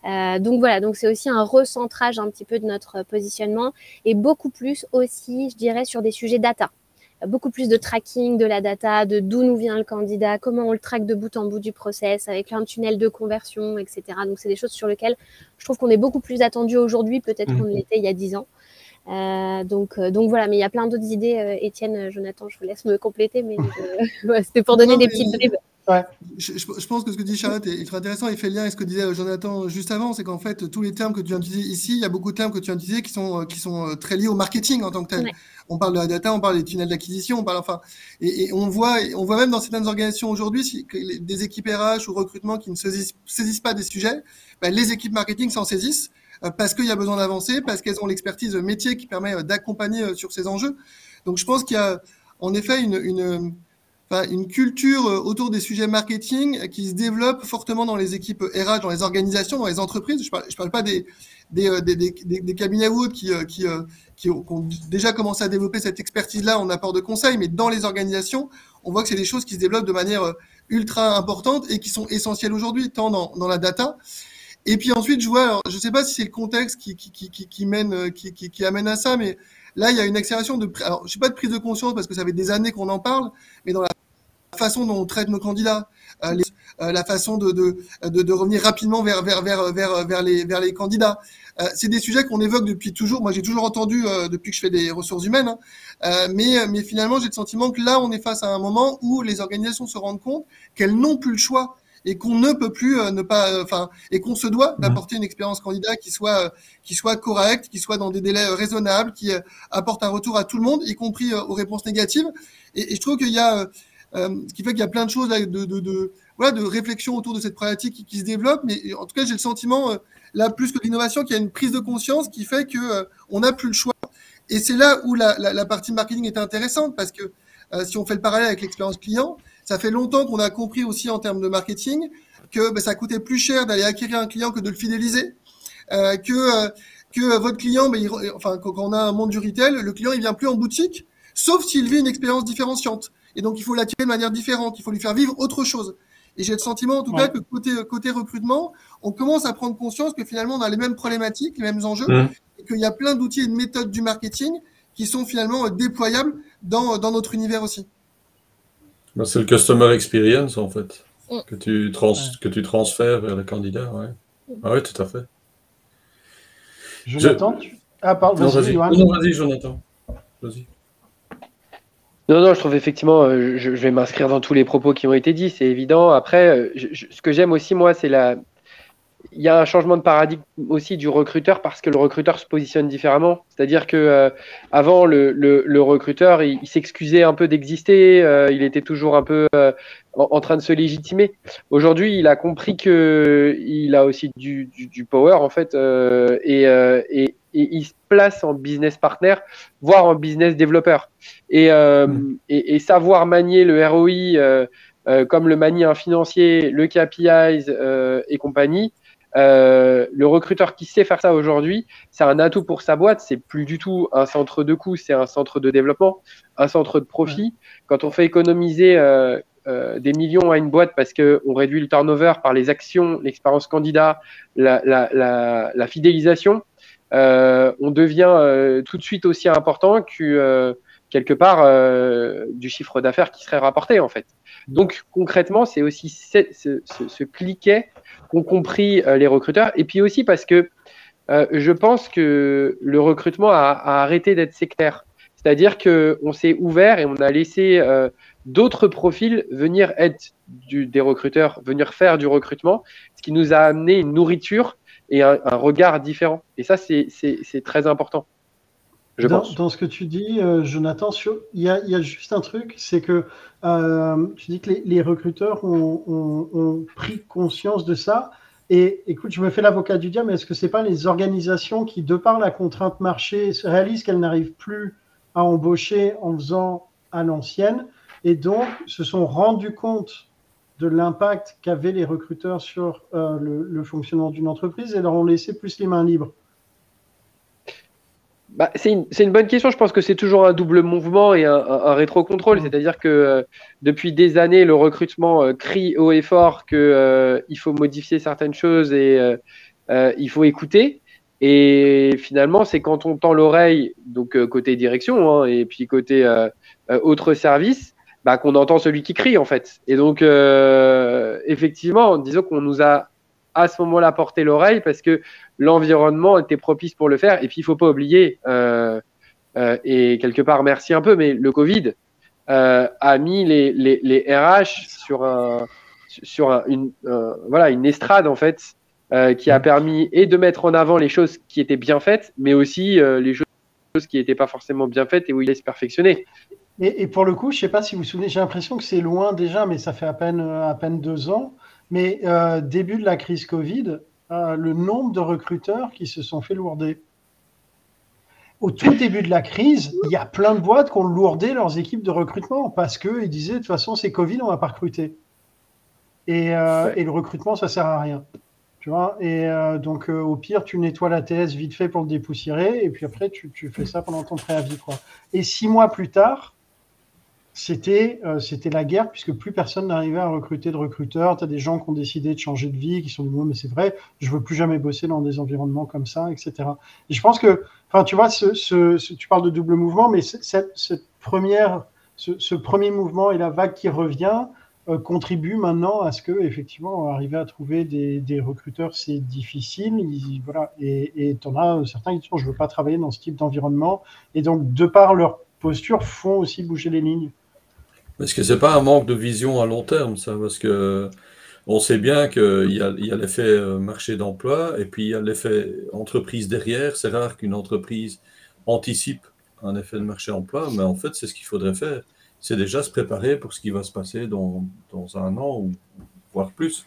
Euh, donc voilà, donc c'est aussi un recentrage un petit peu de notre positionnement et beaucoup plus aussi, je dirais, sur des sujets data. Beaucoup plus de tracking de la data, de d'où nous vient le candidat, comment on le traque de bout en bout du process, avec un tunnel de conversion, et cetera. Donc, c'est des choses sur lesquelles je trouve qu'on est beaucoup plus attendu aujourd'hui, peut-être mmh. qu'on l'était il y a dix ans. Euh, donc, donc, voilà, mais il y a plein d'autres idées. Étienne, Jonathan, je vous laisse me compléter, mais euh, c'était pour donner non, des petites bribes. Ouais. Je, je, je pense que ce que dit Charlotte est très intéressant. Il fait le lien avec ce que disait Jonathan juste avant. C'est qu'en fait, tous les termes que tu viens d'utiliser ici, il y a beaucoup de termes que tu viens d'utiliser qui sont, qui sont très liés au marketing en tant que tel. Ouais. On parle de la data, on parle des tunnels d'acquisition, on parle enfin. Et, et on, voit, on voit même dans certaines organisations aujourd'hui si, les, des équipes R H ou recrutement qui ne saisissent, saisissent pas des sujets, ben les équipes marketing s'en saisissent parce qu'il y a besoin d'avancer, parce qu'elles ont l'expertise métier qui permet d'accompagner sur ces enjeux. Donc je pense qu'il y a en effet une. une une culture autour des sujets marketing qui se développe fortement dans les équipes R H, dans les organisations, dans les entreprises. Je parle, je parle pas des, des, des, des, des cabinets ou autres qui, qui, qui ont déjà commencé à développer cette expertise-là en apport de conseils, mais dans les organisations, on voit que c'est des choses qui se développent de manière ultra importante et qui sont essentielles aujourd'hui, tant dans, dans la data. Et puis ensuite, je vois, alors, je ne sais pas si c'est le contexte qui, qui, qui, qui, qui, mène, qui, qui, qui amène à ça, mais là, il y a une accélération de... Alors, je ne sais pas de prise de conscience, parce que ça fait des années qu'on en parle, mais dans la façon dont on traite nos candidats, euh, les, euh, la façon de, de, de, de revenir rapidement vers, vers, vers, vers, vers, les, vers les candidats. Euh, c'est des sujets qu'on évoque depuis toujours. Moi, j'ai toujours entendu, euh, depuis que je fais des ressources humaines, hein, euh, mais, mais finalement, j'ai le sentiment que là, on est face à un moment où les organisations se rendent compte qu'elles n'ont plus le choix et qu'on ne peut plus euh, ne pas, enfin, euh, et qu'on se doit d'apporter une expérience candidat qui soit, euh, qui soit correcte, qui soit dans des délais euh, raisonnables, qui euh, apporte un retour à tout le monde, y compris euh, aux réponses négatives. Et, et je trouve qu'il y a, euh, euh, ce qui fait qu'il y a plein de choses là, de, de, de, voilà, de réflexion autour de cette problématique qui, qui se développe. Mais en tout cas, j'ai le sentiment, euh, là, plus que l'innovation, qu'il y a une prise de conscience qui fait que euh, on n'a plus le choix. Et c'est là où la, la, la partie marketing est intéressante, parce que euh, si on fait le parallèle avec l'expérience client. Ça fait longtemps qu'on a compris aussi en termes de marketing que ben, ça coûtait plus cher d'aller acquérir un client que de le fidéliser, euh, que, euh, que votre client, ben, il, enfin, quand on a un monde du retail, le client il vient plus en boutique, sauf s'il vit une expérience différenciante. Et donc il faut l'attirer de manière différente, il faut lui faire vivre autre chose. Et j'ai le sentiment en tout ouais. cas que côté, côté recrutement, on commence à prendre conscience que finalement on a les mêmes problématiques, les mêmes enjeux, mmh. et qu'il y a plein d'outils et de méthodes du marketing qui sont finalement déployables dans, dans notre univers aussi. C'est le customer experience, en fait, que tu, trans ouais. que tu transfères vers le candidat. Oui, ah ouais, tout à fait. Jonathan je... tu... Ah, pardon, vas-y, Johan. Non, vas-y, Jonathan. Vas-y. Non, non, je trouve effectivement, je, je vais m'inscrire dans tous les propos qui ont été dits, c'est évident. Après, je, je, ce que j'aime aussi, moi, c'est la... Il y a un changement de paradigme aussi du recruteur, parce que le recruteur se positionne différemment. C'est-à-dire que euh, avant le, le, le recruteur, il, il s'excusait un peu d'exister, euh, il était toujours un peu euh, en, en train de se légitimer. Aujourd'hui, il a compris que il a aussi du, du, du power en fait, euh, et, euh, et, et il se place en business partner, voire en business développeur, et, euh, mmh. et, et savoir manier le R O I euh, euh, comme le manie un financier, le K P Is euh, et compagnie. Euh, le recruteur qui sait faire ça aujourd'hui, c'est un atout pour sa boîte. C'est plus du tout un centre de coût, c'est un centre de développement, un centre de profit. Ouais. Quand on fait économiser euh, euh, des millions à une boîte parce qu'on réduit le turnover par les actions, l'expérience candidat, la, la, la, la fidélisation, euh, on devient euh, tout de suite aussi important que euh, quelque part euh, du chiffre d'affaires qui serait rapporté en fait. Donc concrètement, c'est aussi ce, ce, ce cliquet qu'ont compris euh, les recruteurs, et puis aussi parce que euh, je pense que le recrutement a, a arrêté d'être sectaire, c'est-à-dire qu'on s'est ouvert et on a laissé euh, d'autres profils venir être du, des recruteurs, venir faire du recrutement, ce qui nous a amené une nourriture et un, un regard différent. Et ça, c'est, c'est, c'est très important. Je dans, pense. dans ce que tu dis, euh, Jonathan, il y, y a juste un truc, c'est que euh, tu dis que les, les recruteurs ont, ont, ont pris conscience de ça. Et écoute, je me fais l'avocat du diable, mais est-ce que ce n'est pas les organisations qui, de par la contrainte marché, réalisent qu'elles n'arrivent plus à embaucher en faisant à l'ancienne, et donc se sont rendues compte de l'impact qu'avaient les recruteurs sur euh, le, le fonctionnement d'une entreprise et leur ont laissé plus les mains libres? Bah, c'est une, c'est une bonne question. Je pense que c'est toujours un double mouvement et un, un, un rétro-contrôle. C'est-à-dire que euh, depuis des années, le recrutement euh, crie haut et fort qu'il euh, faut modifier certaines choses et euh, euh, il faut écouter. Et finalement, c'est quand on tend l'oreille, donc euh, côté direction hein, et puis côté euh, euh, autre service, bah, qu'on entend celui qui crie en fait. Et donc, euh, effectivement, disons qu'on nous a à ce moment-là porter l'oreille parce que l'environnement était propice pour le faire. Et puis, il ne faut pas oublier, euh, euh, et quelque part, merci un peu, mais le Covid euh, a mis les, les, les R H sur, un, sur un, une, euh, voilà, une estrade, en fait, euh, qui a permis et de mettre en avant les choses qui étaient bien faites, mais aussi euh, les choses qui n'étaient pas forcément bien faites et où il est perfectionné. Et, et pour le coup, je ne sais pas si vous vous souvenez, j'ai l'impression que c'est loin déjà, mais ça fait à peine, à peine deux ans. Mais euh, début de la crise Covid, euh, le nombre de recruteurs qui se sont fait lourder. Au tout début de la crise, il y a plein de boîtes qui ont lourdé leurs équipes de recrutement parce qu'ils disaient, de toute façon, c'est Covid, on ne va pas recruter. Et, euh, et le recrutement, ça ne sert à rien. Tu vois, et euh, donc, euh, au pire, tu nettoies la T S vite fait pour le dépoussiérer et puis après, tu, tu fais ça pendant ton préavis, quoi. Et six mois plus tard, c'était euh, c'était la guerre, puisque plus personne n'arrivait à recruter de recruteurs. Tu as des gens qui ont décidé de changer de vie, qui sont dit « mais c'est vrai, je ne veux plus jamais bosser dans des environnements comme ça, et cetera » Et je pense que, enfin, tu vois, ce, ce, ce, tu parles de double mouvement, mais cette, cette première, ce, ce premier mouvement et la vague qui revient euh, contribuent maintenant à ce que, effectivement, arriver à trouver des, des recruteurs, c'est difficile. Ils, voilà, et tu en as certains qui disent « je ne veux pas travailler dans ce type d'environnement ». Et donc, de par leur posture, font aussi bouger les lignes. Est-ce que ce n'est pas un manque de vision à long terme, ça? Parce qu'on sait bien qu'il y a, il y a l'effet marché d'emploi et puis il y a l'effet entreprise derrière. C'est rare qu'une entreprise anticipe un effet de marché d'emploi, mais en fait, c'est ce qu'il faudrait faire. C'est déjà se préparer pour ce qui va se passer dans, dans un an, ou voire plus.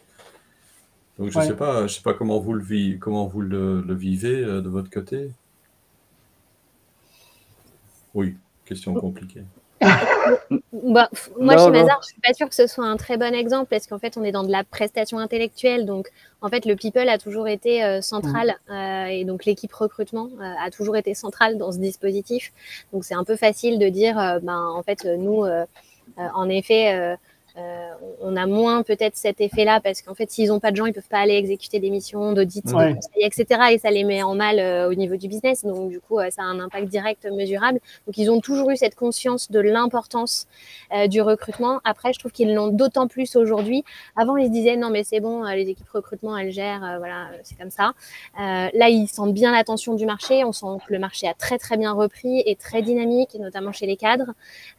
Donc, je ne ouais. sais pas, je sais pas comment vous, le, comment vous le, le vivez de votre côté. Oui, question compliquée. Bah, moi, non, chez Mazars, je ne suis pas sûre que ce soit un très bon exemple, parce qu'en fait, on est dans de la prestation intellectuelle. Donc, en fait, le people a toujours été euh, central, euh, et donc l'équipe recrutement euh, a toujours été centrale dans ce dispositif. Donc, c'est un peu facile de dire, euh, ben, en fait, nous, euh, euh, en effet, euh, euh, on a moins peut-être cet effet-là, parce qu'en fait, s'ils n'ont pas de gens, ils ne peuvent pas aller exécuter des missions, d'audits, ouais. de conseils, et cetera. Et ça les met en mal euh, au niveau du business. Donc, du coup, euh, ça a un impact direct mesurable. Donc, ils ont toujours eu cette conscience de l'importance euh, du recrutement. Après, je trouve qu'ils l'ont d'autant plus aujourd'hui. Avant, ils se disaient, non, mais c'est bon, euh, les équipes recrutement, elles gèrent, euh, voilà, c'est comme ça. Euh, là, ils sentent bien l'attention du marché. On sent que le marché a très, très bien repris et très dynamique, et notamment chez les cadres.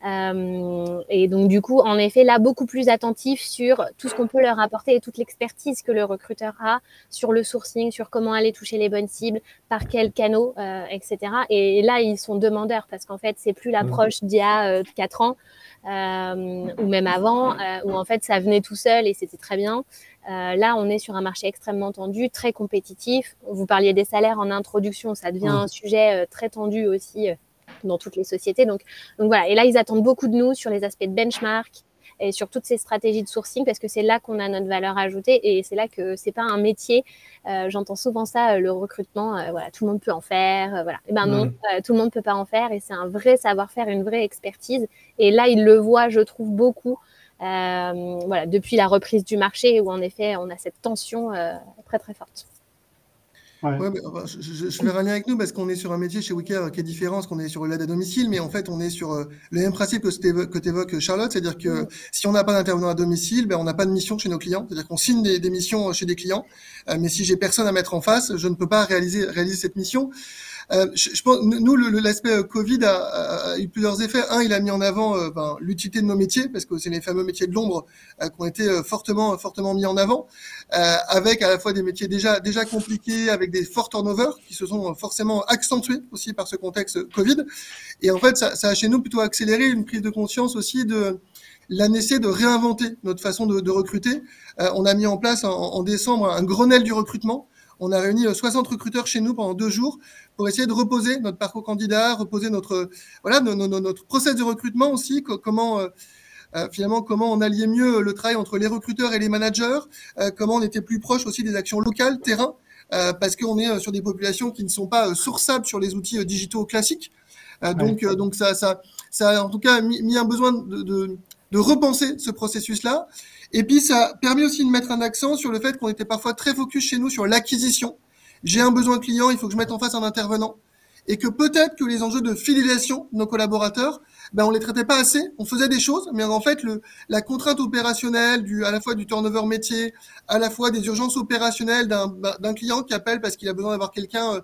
Euh, et donc, du coup, en effet, là, beaucoup plus attentifs sur tout ce qu'on peut leur apporter et toute l'expertise que le recruteur a sur le sourcing, sur comment aller toucher les bonnes cibles, par quels canaux, euh, et cetera. Et là, ils sont demandeurs, parce qu'en fait, c'est plus l'approche d'il y a euh, quatre ans euh, ou même avant, euh, où en fait, ça venait tout seul et c'était très bien. Euh, là, on est sur un marché extrêmement tendu, très compétitif. Vous parliez des salaires en introduction, ça devient un sujet euh, très tendu aussi euh, dans toutes les sociétés. Donc, donc voilà. Et là, ils attendent beaucoup de nous sur les aspects de benchmark, et sur toutes ces stratégies de sourcing, parce que c'est là qu'on a notre valeur ajoutée et c'est là que c'est pas un métier. Euh, j'entends souvent ça, le recrutement, euh, voilà, tout le monde peut en faire, euh, voilà. Et ben non, mmh. euh, tout le monde peut pas en faire, et c'est un vrai savoir-faire, une vraie expertise. Et là, il le voit, je trouve, beaucoup, euh, voilà, depuis la reprise du marché, où en effet, on a cette tension euh, très très forte. Ouais. Ouais, mais, je, je, je vais ramener avec nous, parce qu'on est sur un métier chez WeCare qui est différent, parce qu'on est sur l'aide à domicile, mais en fait on est sur euh, le même principe que t'évoque Charlotte, c'est-à-dire que mmh. si on n'a pas d'intervenant à domicile, ben, on n'a pas de mission chez nos clients, c'est-à-dire qu'on signe des, des missions chez des clients, euh, mais si j'ai personne à mettre en face, je ne peux pas réaliser, réaliser cette mission. Euh, je, je pense, nous, l'aspect Covid a, a, a eu plusieurs effets. Un, il a mis en avant euh, ben, l'utilité de nos métiers, parce que c'est les fameux métiers de l'ombre euh, qui ont été euh, fortement, fortement mis en avant, euh, avec à la fois des métiers déjà, déjà compliqués, avec des forts turnovers qui se sont forcément accentués aussi par ce contexte Covid. Et en fait, ça, ça a chez nous plutôt accéléré une prise de conscience aussi de la nécessité de réinventer notre façon de, de recruter. Euh, on a mis en place en, en décembre un Grenelle du recrutement. On a réuni soixante recruteurs chez nous pendant deux jours pour essayer de reposer notre parcours candidat, reposer notre voilà notre, notre process de recrutement aussi, comment euh, finalement comment on alliait mieux le travail entre les recruteurs et les managers, euh, comment on était plus proche aussi des actions locales, terrain, euh, parce qu'on est sur des populations qui ne sont pas sourçables sur les outils digitaux classiques. Euh, donc ouais. euh, donc ça ça ça a en tout cas mis, mis un besoin de, de de repenser ce processus-là. Et puis, ça permet aussi de mettre un accent sur le fait qu'on était parfois très focus chez nous sur l'acquisition. J'ai un besoin client, il faut que je mette en face un intervenant. Et que peut-être que les enjeux de fidélisation de nos collaborateurs, ben, on les traitait pas assez. On faisait des choses, mais en fait, le, la contrainte opérationnelle du, à la fois du turnover métier, à la fois des urgences opérationnelles d'un, d'un client qui appelle parce qu'il a besoin d'avoir quelqu'un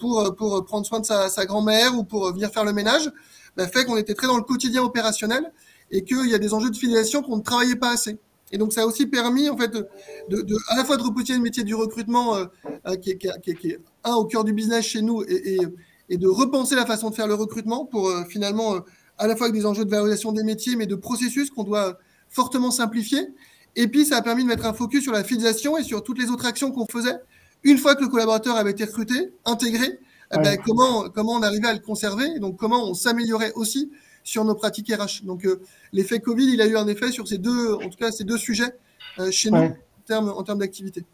pour, pour prendre soin de sa, sa grand-mère ou pour venir faire le ménage, ben, fait qu'on était très dans le quotidien opérationnel et qu'il y a des enjeux de fidélisation qu'on ne travaillait pas assez. Et donc, ça a aussi permis, en fait, de, de, de, à la fois de repousser le métier du recrutement, euh, qui, est, qui, est, qui est, un, au cœur du business chez nous, et, et, et de repenser la façon de faire le recrutement pour, euh, finalement, euh, à la fois avec des enjeux de valorisation des métiers, mais de processus qu'on doit fortement simplifier. Et puis, ça a permis de mettre un focus sur la fidélisation et sur toutes les autres actions qu'on faisait. Une fois que le collaborateur avait été recruté, intégré, eh ben, comment, comment on arrivait à le conserver, et donc comment on s'améliorait aussi sur nos pratiques R H. Donc, euh, l'effet Covid, il a eu un effet sur ces deux, en tout cas, ces deux sujets euh, chez ouais. nous en termes, en termes d'activité.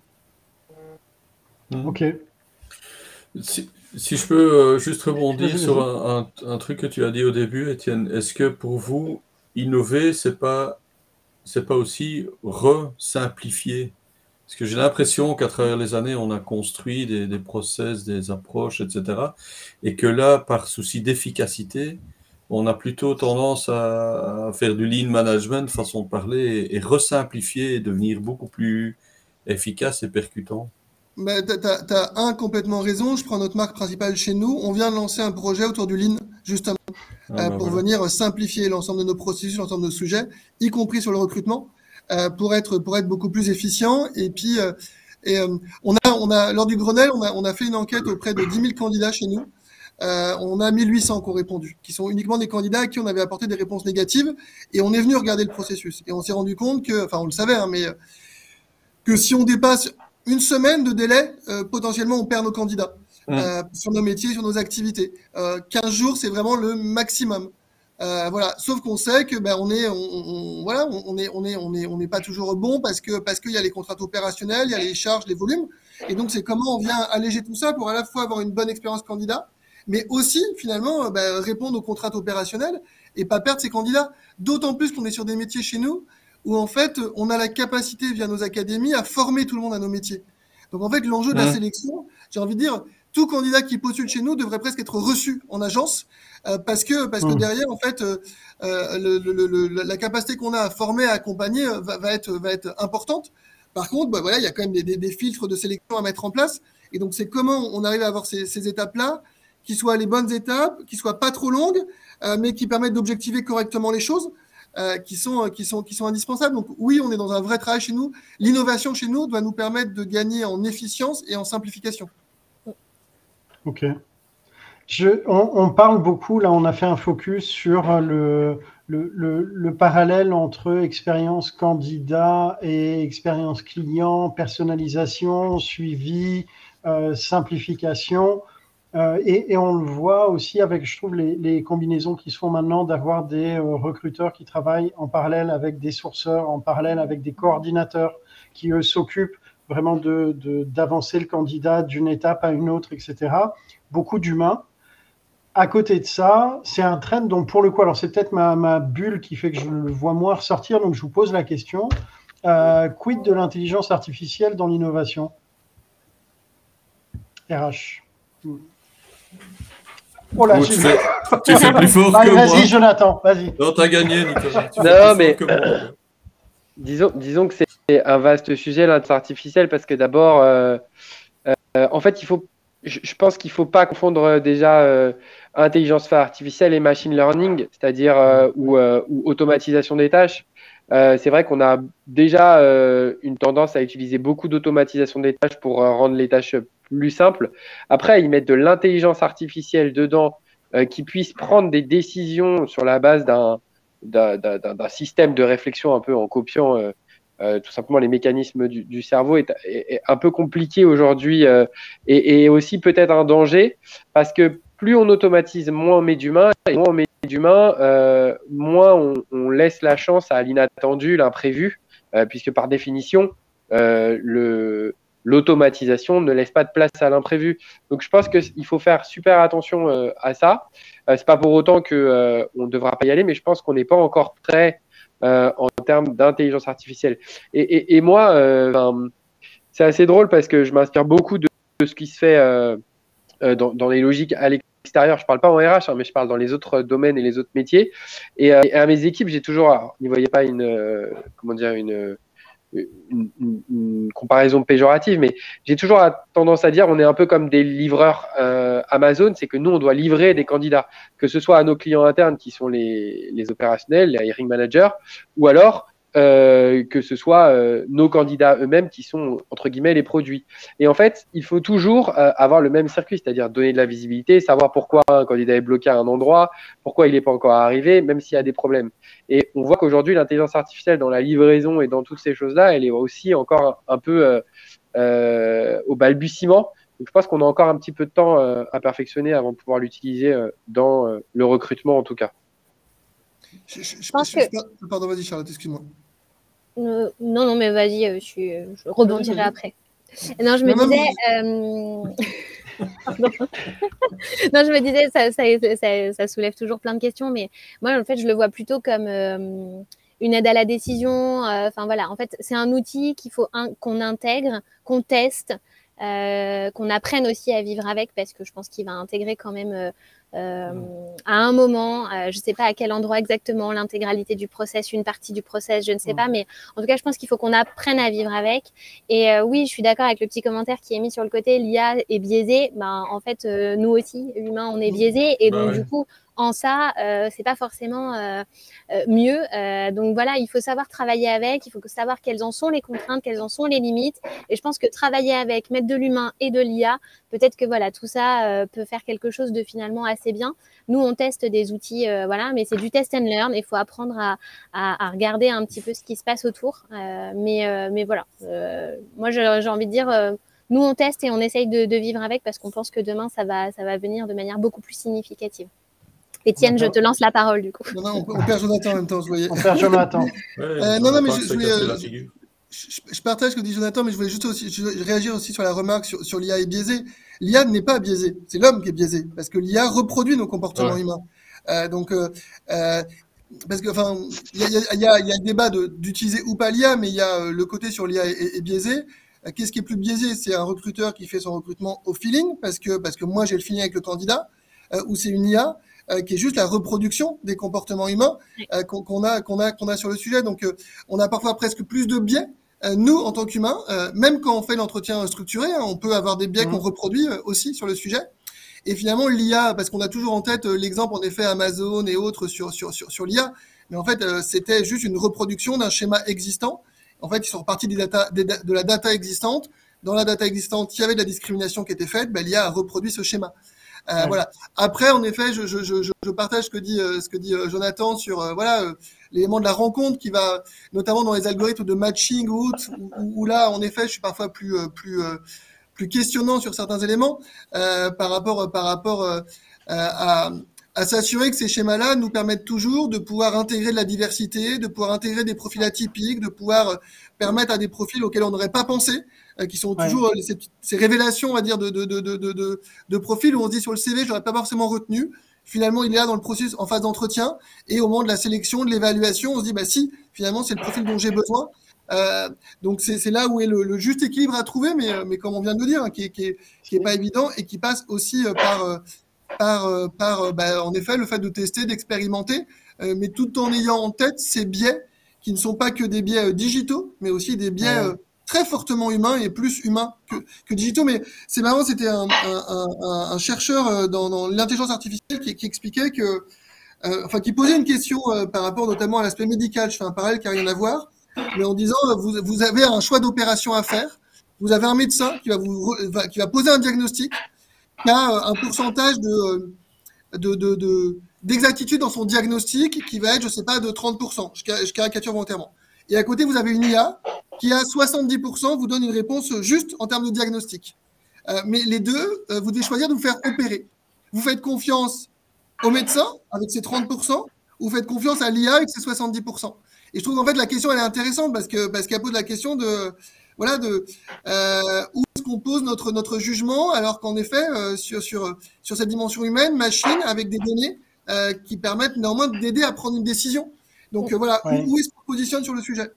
Mmh. OK. Si, si je peux euh, juste rebondir sur un, un, un truc que tu as dit au début, Étienne, est-ce que pour vous, innover, c'est pas, c'est pas aussi re-simplifier. Parce que j'ai l'impression qu'à travers les années, on a construit des, des process, des approches, et cetera. Et que là, par souci d'efficacité, on a plutôt tendance à, à faire du lean management, façon de parler, et, et resimplifier et devenir beaucoup plus efficace et percutant. Mais t'as, t'as un complètement raison. Je prends notre marque principale chez nous. On vient de lancer un projet autour du lean, justement, ah, euh, ben pour voilà. venir simplifier l'ensemble de nos processus, l'ensemble de nos sujets, y compris sur le recrutement. Euh, pour être pour être beaucoup plus efficient. Et puis euh, et euh, on a on a lors du Grenelle on a on a fait une enquête auprès de dix mille candidats chez nous. Euh, on a mille huit cents qui ont répondu, qui sont uniquement des candidats à qui on avait apporté des réponses négatives. Et on est venu regarder le processus et on s'est rendu compte que, enfin on le savait, hein, mais que si on dépasse une semaine de délai, euh, potentiellement on perd nos candidats euh, mmh. sur nos métiers, sur nos activités. Euh, quinze jours c'est vraiment le maximum. Euh, voilà, sauf qu'on sait que ben on est, on, on voilà, on, on est, on est, on est, on n'est pas toujours bon parce que parce qu'il y a les contrats opérationnels, il y a les charges, les volumes, et donc c'est comment on vient alléger tout ça pour à la fois avoir une bonne expérience candidat, mais aussi finalement ben, répondre aux contrats opérationnels et pas perdre ses candidats. D'autant plus qu'on est sur des métiers chez nous où en fait on a la capacité via nos académies à former tout le monde à nos métiers. Donc en fait l'enjeu de la sélection, j'ai envie de dire. Tout candidat qui postule chez nous devrait presque être reçu en agence euh, parce que parce que derrière en fait euh, euh, le, le, le, la capacité qu'on a à former, à accompagner euh, va, va être va être importante. Par contre, bah, voilà, il y a quand même des, des, des filtres de sélection à mettre en place et donc c'est comment on arrive à avoir ces, ces étapes-là qui soient les bonnes étapes, qui soient pas trop longues, euh, mais qui permettent d'objectiver correctement les choses, euh, qui sont qui sont qui sont indispensables. Donc oui, on est dans un vrai travail chez nous. L'innovation chez nous doit nous permettre de gagner en efficience et en simplification. Ok. Je, on, on parle beaucoup, là on a fait un focus sur le, le, le, le parallèle entre expérience candidat et expérience client, personnalisation, suivi, euh, simplification. Euh, et, et on le voit aussi avec, je trouve, les, les combinaisons qui se font maintenant d'avoir des recruteurs qui travaillent en parallèle avec des sourceurs, en parallèle avec des coordinateurs qui, eux, s'occupent vraiment de, de, d'avancer le candidat d'une étape à une autre, et cetera. Beaucoup d'humains. À côté de ça, c'est un trend dont, pour le coup, alors c'est peut-être ma, ma bulle qui fait que je le vois moins ressortir, donc je vous pose la question. Euh, quid de l'intelligence artificielle dans l'innovation ? R H. Oh là, tu, fais, tu fais plus fort bah, que vas-y, moi. Vas-y, Jonathan, vas-y. Non, t'as gagné, Nicolas. Tu non, mais euh, disons, disons que c'est C'est un vaste sujet, l'intelligence artificielle, parce que d'abord, euh, euh, en fait, il faut, je, je pense qu'il ne faut pas confondre euh, déjà euh, intelligence artificielle et machine learning, c'est-à-dire euh, ou, euh, ou automatisation des tâches. Euh, c'est vrai qu'on a déjà euh, une tendance à utiliser beaucoup d'automatisation des tâches pour euh, rendre les tâches plus simples. Après, ils mettent de l'intelligence artificielle dedans euh, qui puisse prendre des décisions sur la base d'un, d'un, d'un, d'un système de réflexion un peu en copiant euh, Euh, tout simplement les mécanismes du, du cerveau est, est, est un peu compliqué aujourd'hui euh, et, et aussi peut-être un danger parce que plus on automatise, moins on met d'humain et moins on met d'humain, euh, moins on, on laisse la chance à l'inattendu, l'imprévu, euh, puisque par définition euh, le, l'automatisation ne laisse pas de place à l'imprévu. Donc je pense qu'il faut faire super attention euh, à ça. Euh, c'est pas pour autant que euh, on devra pas y aller, mais je pense qu'on n'est pas encore prêt. Euh, en termes d'intelligence artificielle. Et, et, et moi, euh, c'est assez drôle parce que je m'inspire beaucoup de, de ce qui se fait euh, dans, dans les logiques à l'extérieur. Je ne parle pas en R H, hein, mais je parle dans les autres domaines et les autres métiers. Et, euh, et à mes équipes, j'ai toujours, alors, n'y voyez pas une, euh, comment dire, une, une, une, une comparaison péjorative, mais j'ai toujours tendance à dire on est un peu comme des livreurs euh, Amazon, c'est que nous, on doit livrer des candidats, que ce soit à nos clients internes qui sont les, les opérationnels, les hiring managers, ou alors euh, que ce soit euh, nos candidats eux-mêmes qui sont, entre guillemets, les produits. Et en fait, il faut toujours euh, avoir le même circuit, c'est-à-dire donner de la visibilité, savoir pourquoi un candidat est bloqué à un endroit, pourquoi il n'est pas encore arrivé, même s'il y a des problèmes. Et on voit qu'aujourd'hui, l'intelligence artificielle dans la livraison et dans toutes ces choses-là, elle est aussi encore un, un peu euh, euh, au balbutiement. Donc, je pense qu'on a encore un petit peu de temps euh, à perfectionner avant de pouvoir l'utiliser euh, dans euh, le recrutement, en tout cas. Je, je, je pense je, je, que... Pardon, vas-y, Charlotte, excuse-moi. Euh, non, non, mais vas-y, je, je rebondirai après. Non, je me non, disais... Non, mais... euh... Non, je me disais, ça, ça, ça, ça soulève toujours plein de questions, mais moi, en fait, je le vois plutôt comme euh, une aide à la décision. Enfin, euh, voilà, en fait, c'est un outil qu'il faut un, qu'on intègre, qu'on teste, euh, qu'on apprenne aussi à vivre avec, parce que je pense qu'il va intégrer quand même... Euh, Euh, à un moment, euh, je ne sais pas à quel endroit exactement, l'intégralité du process, une partie du process, je ne sais pas, mais en tout cas, je pense qu'il faut qu'on apprenne à vivre avec. Et euh, oui, je suis d'accord avec le petit commentaire qui est mis sur le côté, l'I A est biaisée. Ben, en fait, euh, nous aussi, humains, on est biaisés. Et donc, bah ouais. du coup, en ça, euh, c'est pas forcément euh, euh, mieux. Euh, donc voilà, il faut savoir travailler avec, il faut savoir quelles en sont les contraintes, quelles en sont les limites. Et je pense que travailler avec, mettre de l'humain et de l'I A, peut-être que voilà, tout ça euh, peut faire quelque chose de finalement assez bien. Nous, on teste des outils, euh, voilà, mais c'est du test and learn. Il faut apprendre à, à, à regarder un petit peu ce qui se passe autour. Euh, mais, euh, mais voilà, euh, moi, j'ai, j'ai envie de dire... Euh, Nous, on teste et on essaye de, de vivre avec parce qu'on pense que demain, ça va, ça va venir de manière beaucoup plus significative. Étienne, je te lance la parole, du coup. Non, non, on, on perd Jonathan en même temps, je voyais. On perd Jonathan. ouais, euh, non, non, mais je, je voulais... Euh, je, je partage ce que dit Jonathan, mais je voulais juste aussi, je, je réagir aussi sur la remarque sur, sur l'I A est biaisée. L'I A n'est pas biaisée, c'est l'homme qui est biaisé parce que l'I A reproduit nos comportements ouais. humains. Euh, donc... Euh, euh, Parce que, enfin, il y a, y, a, y, a, y a le débat de, d'utiliser ou pas l'I A, mais il y a euh, le côté sur l'I A est, est, est biaisée. Qu'est-ce qui est plus biaisé? C'est un recruteur qui fait son recrutement au feeling, parce que, parce que moi, j'ai le feeling avec le candidat, euh, ou c'est une I A euh, qui est juste la reproduction des comportements humains euh, qu'on, qu'on, a, qu'on, a, qu'on a sur le sujet. Donc, euh, on a parfois presque plus de biais, euh, nous, en tant qu'humains, euh, même quand on fait l'entretien structuré, hein, on peut avoir des biais mmh. qu'on reproduit euh, aussi sur le sujet. Et finalement, l'I A, parce qu'on a toujours en tête euh, l'exemple, en effet, Amazon et autres sur, sur, sur, sur l'I A, mais en fait, euh, c'était juste une reproduction d'un schéma existant. En fait, ils sont repartis des data, des, de la data existante. Dans la data existante, il y avait de la discrimination qui était faite. Ben, l'I A a reproduit ce schéma. Euh, ouais. Voilà. Après, en effet, je, je, je, je partage ce que dit, ce que dit Jonathan sur euh, voilà euh, l'élément de la rencontre qui va, notamment dans les algorithmes de matching ou autres, où, où là, en effet, je suis parfois plus, plus, plus questionnant sur certains éléments euh, par rapport, par rapport euh, à... à s'assurer que ces schémas-là nous permettent toujours de pouvoir intégrer de la diversité, de pouvoir intégrer des profils atypiques, de pouvoir permettre à des profils auxquels on n'aurait pas pensé, qui sont toujours ouais. ces, ces révélations, on va dire, de, de, de, de, de, de profils où on se dit sur le C V, je n'aurais pas forcément retenu. Finalement, il est là dans le processus en phase d'entretien et au moment de la sélection, de l'évaluation, on se dit, bah si, finalement, c'est le profil dont j'ai besoin. Euh, donc c'est, c'est là où est le, le juste équilibre à trouver, mais, mais comme on vient de le dire, hein, qui n'est qui est, qui est pas évident et qui passe aussi euh, par... Euh, par, par bah, en effet, le fait de tester, d'expérimenter, euh, mais tout en ayant en tête ces biais qui ne sont pas que des biais euh, digitaux, mais aussi des biais euh, très fortement humains et plus humains que, que digitaux. Mais c'est marrant, c'était un, un, un, un chercheur dans, dans l'intelligence artificielle qui, qui expliquait que, euh, enfin, qui posait une question euh, par rapport notamment à l'aspect médical. Je fais un parallèle qui n'a rien à voir, mais en disant, vous, vous avez un choix d'opération à faire, vous avez un médecin qui va vous, qui va poser un diagnostic. Il y a un pourcentage de, de, de, de, d'exactitude dans son diagnostic qui va être, je sais pas, de trente pour cent. Je, je caricature volontairement. Et à côté, vous avez une I A qui, à soixante-dix pour cent, vous donne une réponse juste en termes de diagnostic. Euh, mais les deux, euh, vous devez choisir de vous faire opérer. Vous faites confiance au médecin avec ses trente pour cent ou vous faites confiance à l'I A avec ses soixante-dix pour cent. Et je trouve qu'en fait, la question, elle est intéressante parce, que, parce qu'elle pose la question de... Voilà, de euh, où est-ce qu'on pose notre notre jugement alors qu'en effet euh, sur sur sur cette dimension humaine, machine avec des données euh, qui permettent néanmoins d'aider à prendre une décision. Donc euh, voilà, ouais. où, où est-ce qu'on positionne sur le sujet ?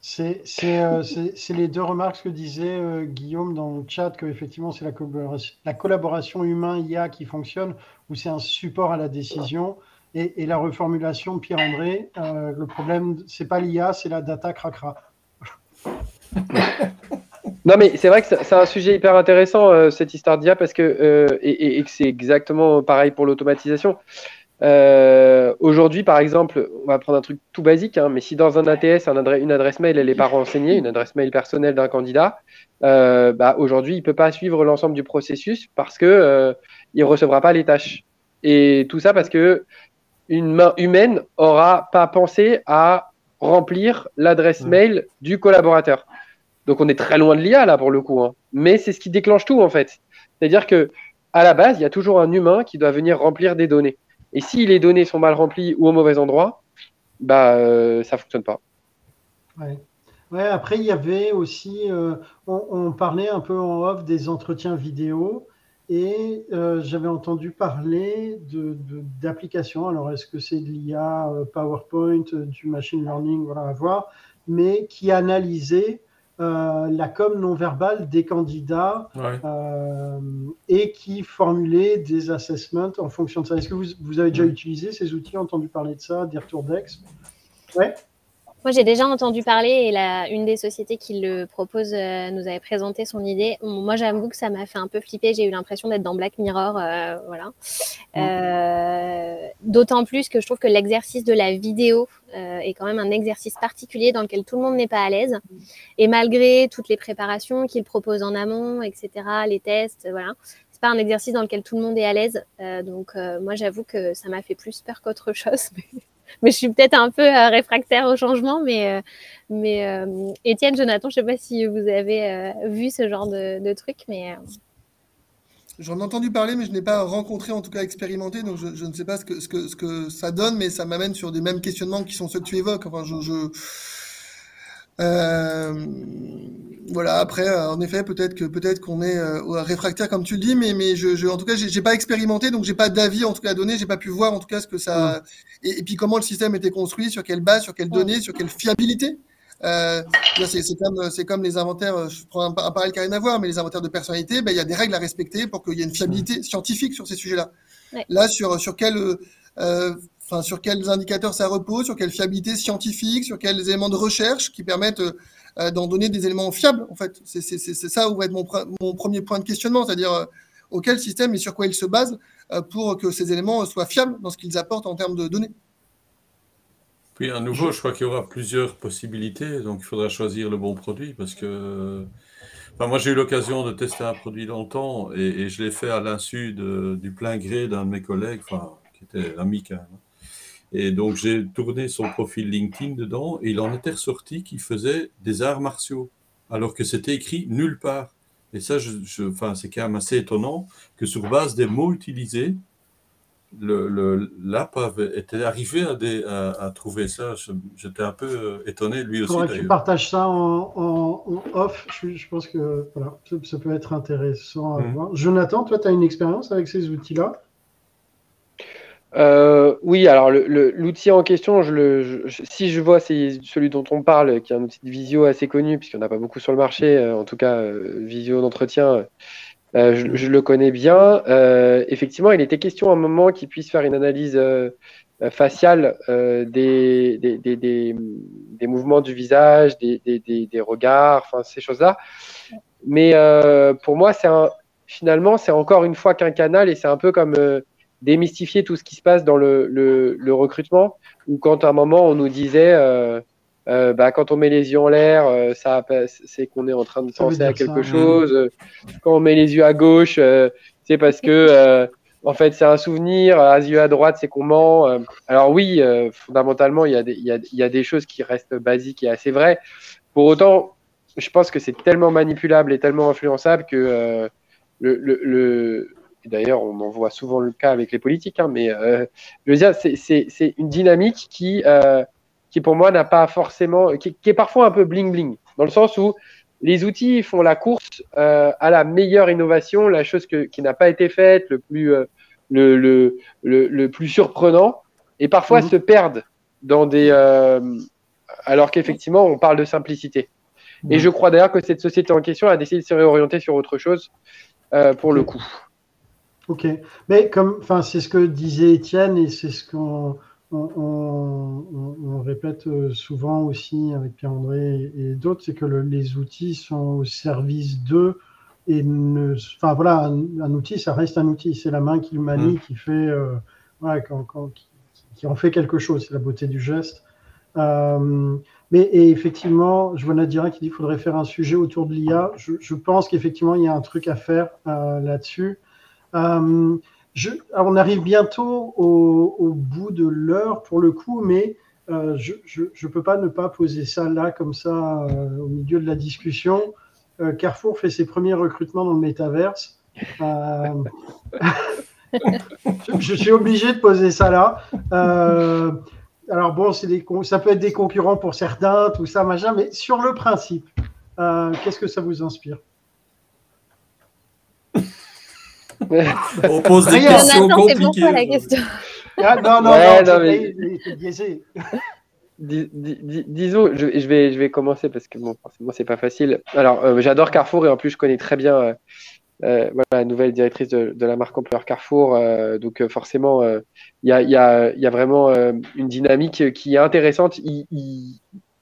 C'est c'est, euh, c'est c'est les deux remarques que disait euh, Guillaume dans le chat que effectivement c'est la collaboration, la collaboration humain-I A qui fonctionne où c'est un support à la décision et, et la reformulation de Pierre-André. Euh, le problème c'est pas l'I A, c'est la data cracra. Non mais c'est vrai que c'est un sujet hyper intéressant euh, cette histoire d'I A parce que euh, et, et que c'est exactement pareil pour l'automatisation. Euh, aujourd'hui par exemple, on va prendre un truc tout basique, hein, mais si dans un A T S un adresse, une adresse mail elle n'est pas renseignée, une adresse mail personnelle d'un candidat, euh, bah, aujourd'hui il peut pas suivre l'ensemble du processus parce que euh, il recevra pas les tâches. Et tout ça parce que une main humaine aura pas pensé à remplir l'adresse mail du collaborateur. Donc on est très loin de l'I A là pour le coup, hein. Mais c'est ce qui déclenche tout en fait. C'est-à-dire que à la base, il y a toujours un humain qui doit venir remplir des données. Et si les données sont mal remplies ou au mauvais endroit, bah euh, ça fonctionne pas. Ouais. Ouais. Après il y avait aussi, euh, on, on parlait un peu en off des entretiens vidéo. Et euh, j'avais entendu parler de, de, d'applications. Alors, est-ce que c'est de l'I A, euh, PowerPoint, euh, du machine learning, voilà, à voir, mais qui analysait euh, la com non verbale des candidats, ouais. euh, et qui formulait des assessments en fonction de ça. Est-ce que vous, vous avez déjà utilisé ces outils, entendu parler de ça, des retours d'ex? Ouais. Moi, j'ai déjà entendu parler et la, une des sociétés qui le propose euh, nous avait présenté son idée. Moi, j'avoue que ça m'a fait un peu flipper. J'ai eu l'impression d'être dans Black Mirror. Euh, voilà. Euh, d'autant plus que je trouve que l'exercice de la vidéo euh, est quand même un exercice particulier dans lequel tout le monde n'est pas à l'aise. Et malgré toutes les préparations qu'il propose en amont, et cetera, les tests, voilà, c'est pas un exercice dans lequel tout le monde est à l'aise. Euh, donc, euh, moi, j'avoue que ça m'a fait plus peur qu'autre chose. Mais... Mais je suis peut-être un peu euh, réfractaire au changement, mais, euh, mais euh, Étienne, Jonathan, je ne sais pas si vous avez euh, vu ce genre de, de truc, mais… Euh... J'en ai entendu parler, mais je n'ai pas rencontré, en tout cas expérimenté, donc je, je ne sais pas ce que, ce, que, ce que ça donne, mais ça m'amène sur des mêmes questionnements qui sont ceux que tu évoques. Enfin, je, je... Euh... Voilà, après, en effet, peut-être que peut-être qu'on est euh, réfractaire, comme tu le dis, mais, mais je, je, en tout cas, j'ai, j'ai pas expérimenté, donc j'ai pas d'avis en tout cas à donner, j'ai pas pu voir en tout cas ce que ça. Mmh. Et, et puis comment le système était construit, sur quelle base, sur quelles données, sur quelle fiabilité. Euh, c'est, c'est, comme, c'est comme les inventaires, je prends un, un parallèle qui n'a rien à voir, mais les inventaires de personnalité, il ben, y a des règles à respecter pour qu'il y ait une fiabilité scientifique sur ces sujets-là. Ouais. Là, sur, sur quel. Euh, Enfin, sur quels indicateurs ça repose, sur quelle fiabilité scientifique, sur quels éléments de recherche qui permettent euh, d'en donner des éléments fiables, en fait. C'est, c'est, c'est ça où va être mon, mon premier point de questionnement, c'est-à-dire euh, auquel système et sur quoi il se base euh, pour que ces éléments soient fiables dans ce qu'ils apportent en termes de données. Puis à nouveau, je crois qu'il y aura plusieurs possibilités, donc il faudra choisir le bon produit parce que... Enfin, moi, j'ai eu l'occasion de tester un produit longtemps et, et je l'ai fait à l'insu de, du plein gré d'un de mes collègues, enfin, qui était l'ami quand même. Et donc, j'ai tourné son profil LinkedIn dedans et il en était ressorti qu'il faisait des arts martiaux, alors que c'était écrit nulle part. Et ça, je, je, enfin, c'est quand même assez étonnant que sur base des mots utilisés, le, le, l'app avait, était arrivé à, des, à, à trouver ça. Je, j'étais un peu étonné, lui aussi. Tu partages ça en, en, en off. Je, je pense que voilà, ça, ça peut être intéressant à mmh. voir. Jonathan, toi, tu as une expérience avec ces outils-là ? Euh, oui, alors le, le, l'outil en question, je le, je, si je vois, c'est celui dont on parle, qui est un outil de visio assez connu, puisqu'il n'y en a pas beaucoup sur le marché, euh, en tout cas euh, visio d'entretien, euh, je, je le connais bien. Euh, effectivement, il était question à un moment qu'il puisse faire une analyse euh, faciale euh, des, des, des, des, des mouvements du visage, des, des, des, des regards, enfin ces choses-là. Mais euh, pour moi, c'est un, finalement, c'est encore une fois qu'un canal, et c'est un peu comme... Euh, démystifier tout ce qui se passe dans le, le, le recrutement, ou quand à un moment on nous disait euh, euh, bah, quand on met les yeux en l'air, euh, ça, c'est qu'on est en train de penser à quelque ça, chose. Euh, quand on met les yeux à gauche, euh, c'est parce que euh, en fait c'est un souvenir, à les yeux à droite c'est qu'on ment. Euh, alors oui, euh, fondamentalement il y a des, il y a, il y a des choses qui restent basiques et assez vraies. Pour autant, je pense que c'est tellement manipulable et tellement influençable que euh, le, le, le Et d'ailleurs, on en voit souvent le cas avec les politiques, hein, mais euh, je veux dire, c'est, c'est, c'est une dynamique qui, euh, qui, pour moi, n'a pas forcément, qui, qui est parfois un peu bling-bling, dans le sens où les outils font la course euh, à la meilleure innovation, la chose que, qui n'a pas été faite, le plus, euh, le, le, le, le plus surprenant, et parfois mmh. se perdent dans des, euh, alors qu'effectivement, on parle de simplicité. Mmh. Et je crois d'ailleurs que cette société en question a décidé de se réorienter sur autre chose euh, pour le coup. Ok, mais comme, enfin, c'est ce que disait Étienne et c'est ce qu'on on, on, on répète souvent aussi avec Pierre-André et, et d'autres, c'est que le, les outils sont au service d'eux et ne, enfin voilà, un, un outil, ça reste un outil, c'est la main qui le manie, qui fait, euh, voilà, quand, quand, qui, qui en fait quelque chose, c'est la beauté du geste. Euh, mais et effectivement, je vois Nadira qui dit qu'il faudrait faire un sujet autour de l'I A. Je, je pense qu'effectivement il y a un truc à faire euh, là-dessus. Euh, je, on arrive bientôt au, au bout de l'heure pour le coup, mais euh, je, je, je peux pas ne pas poser ça là comme ça euh, au milieu de la discussion. Euh, Carrefour fait ses premiers recrutements dans le métaverse. Euh, je, je suis obligé de poser ça là. Euh, alors bon, c'est des, ça peut être des concurrents pour certains, tout ça, machin, mais sur le principe, euh, qu'est-ce que ça vous inspire ? On pose des Rien. questions Nathan, compliquées. Bon, la question. ah, non, non, ouais, non, non, mais... c'est biaisé. Dis, dis, disons, je, je, vais, je vais commencer parce que bon, forcément, c'est pas facile. Alors, euh, j'adore Carrefour et en plus, je connais très bien euh, euh, voilà, la nouvelle directrice de, de la marque employeur Carrefour. Euh, donc, euh, forcément, il euh, y, a, y, a, y a vraiment euh, une dynamique qui est intéressante. Il, il,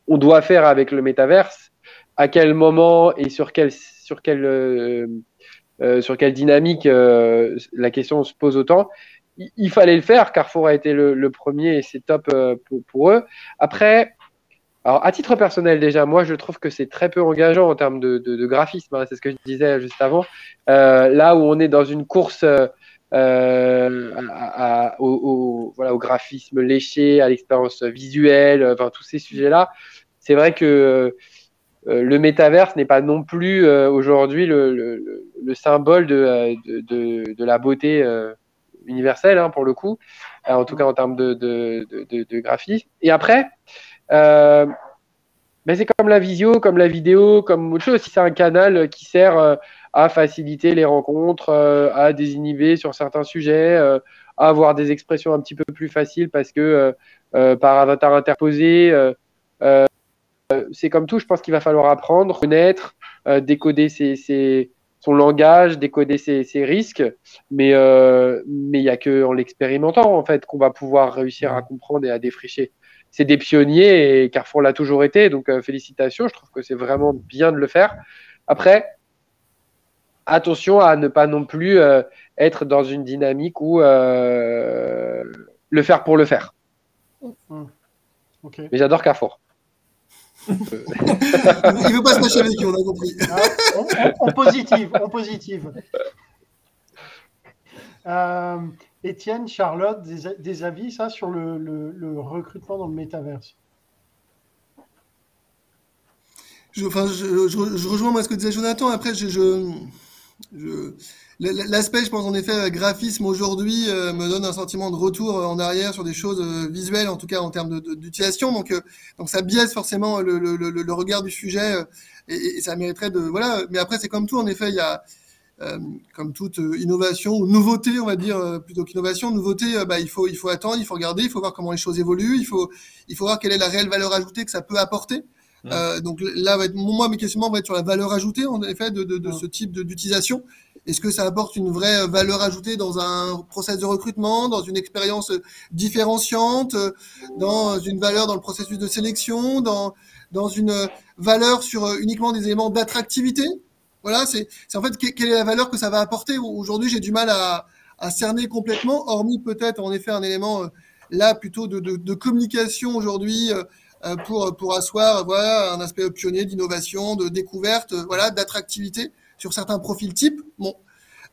on doit faire avec le métaverse. À quel moment et sur quelle, sur quelle, euh, euh, sur quelle dynamique euh, la question se pose autant. Il fallait le faire, Carrefour a été le, le premier et c'est top euh, pour, pour eux. Après, alors, à titre personnel déjà, moi je trouve que c'est très peu engageant en termes de, de, de graphisme, hein, c'est ce que je disais juste avant. Euh, là où on est dans une course euh, à, à, au, au, voilà, au graphisme léché, à l'expérience visuelle, enfin tous ces sujets-là, c'est vrai que euh, le métaverse n'est pas non plus euh, aujourd'hui le, le, le symbole de, de, de, de la beauté euh, universel, hein, pour le coup, euh, en tout cas en termes de, de, de, de graphisme. Et après, euh, ben c'est comme la visio, comme la vidéo, comme autre chose. Si c'est un canal qui sert euh, à faciliter les rencontres, euh, à désinhiber sur certains sujets, euh, à avoir des expressions un petit peu plus faciles parce que euh, euh, par avatar interposé, euh, euh, c'est comme tout. Je pense qu'il va falloir apprendre, connaître, euh, décoder ses... ses son langage, décoder ses, ses risques, mais euh, mais il n'y a qu'en l'expérimentant en fait qu'on va pouvoir réussir à comprendre et à défricher. C'est des pionniers et Carrefour l'a toujours été, donc euh, félicitations, je trouve que c'est vraiment bien de le faire. Après, attention à ne pas non plus euh, être dans une dynamique où euh, le faire pour le faire. Mmh. Okay. Mais j'adore Carrefour. Il veut pas se lâcher avec lui, on a compris. Ah, on, on, on positive, on positive. Euh, Étienne, Charlotte, des, des avis ça sur le, le, le recrutement dans le métaverse? je, enfin, je, je, je rejoins moi ce que disait Jonathan. Après, je, je, je, l'aspect, je pense en effet, graphisme aujourd'hui euh, me donne un sentiment de retour en arrière sur des choses euh, visuelles, en tout cas en termes d'utilisation. Donc, euh, donc ça biaise forcément le, le, le, le regard du sujet euh, et, et ça mériterait de voilà. Mais après, c'est comme tout. En effet, il y a euh, comme toute euh, innovation ou nouveauté, on va dire euh, plutôt qu'innovation, nouveauté. Euh, bah, il faut il faut attendre, il faut regarder, il faut voir comment les choses évoluent, il faut il faut voir quelle est la réelle valeur ajoutée que ça peut apporter. Mmh. Euh, donc là, va être, moi, mes questionnements vont être sur la valeur ajoutée en effet de, de, de mmh. ce type d'utilisation. Est-ce que ça apporte une vraie valeur ajoutée dans un process de recrutement, dans une expérience différenciante, dans une valeur dans le processus de sélection, dans dans une valeur sur uniquement des éléments d'attractivité? Voilà, c'est c'est en fait quelle est la valeur que ça va apporter. Aujourd'hui, j'ai du mal à à cerner complètement, hormis peut-être en effet un élément là plutôt de de, de communication aujourd'hui. Pour, pour asseoir voilà, un aspect pionnier d'innovation, de découverte, voilà, d'attractivité sur certains profils types. Bon,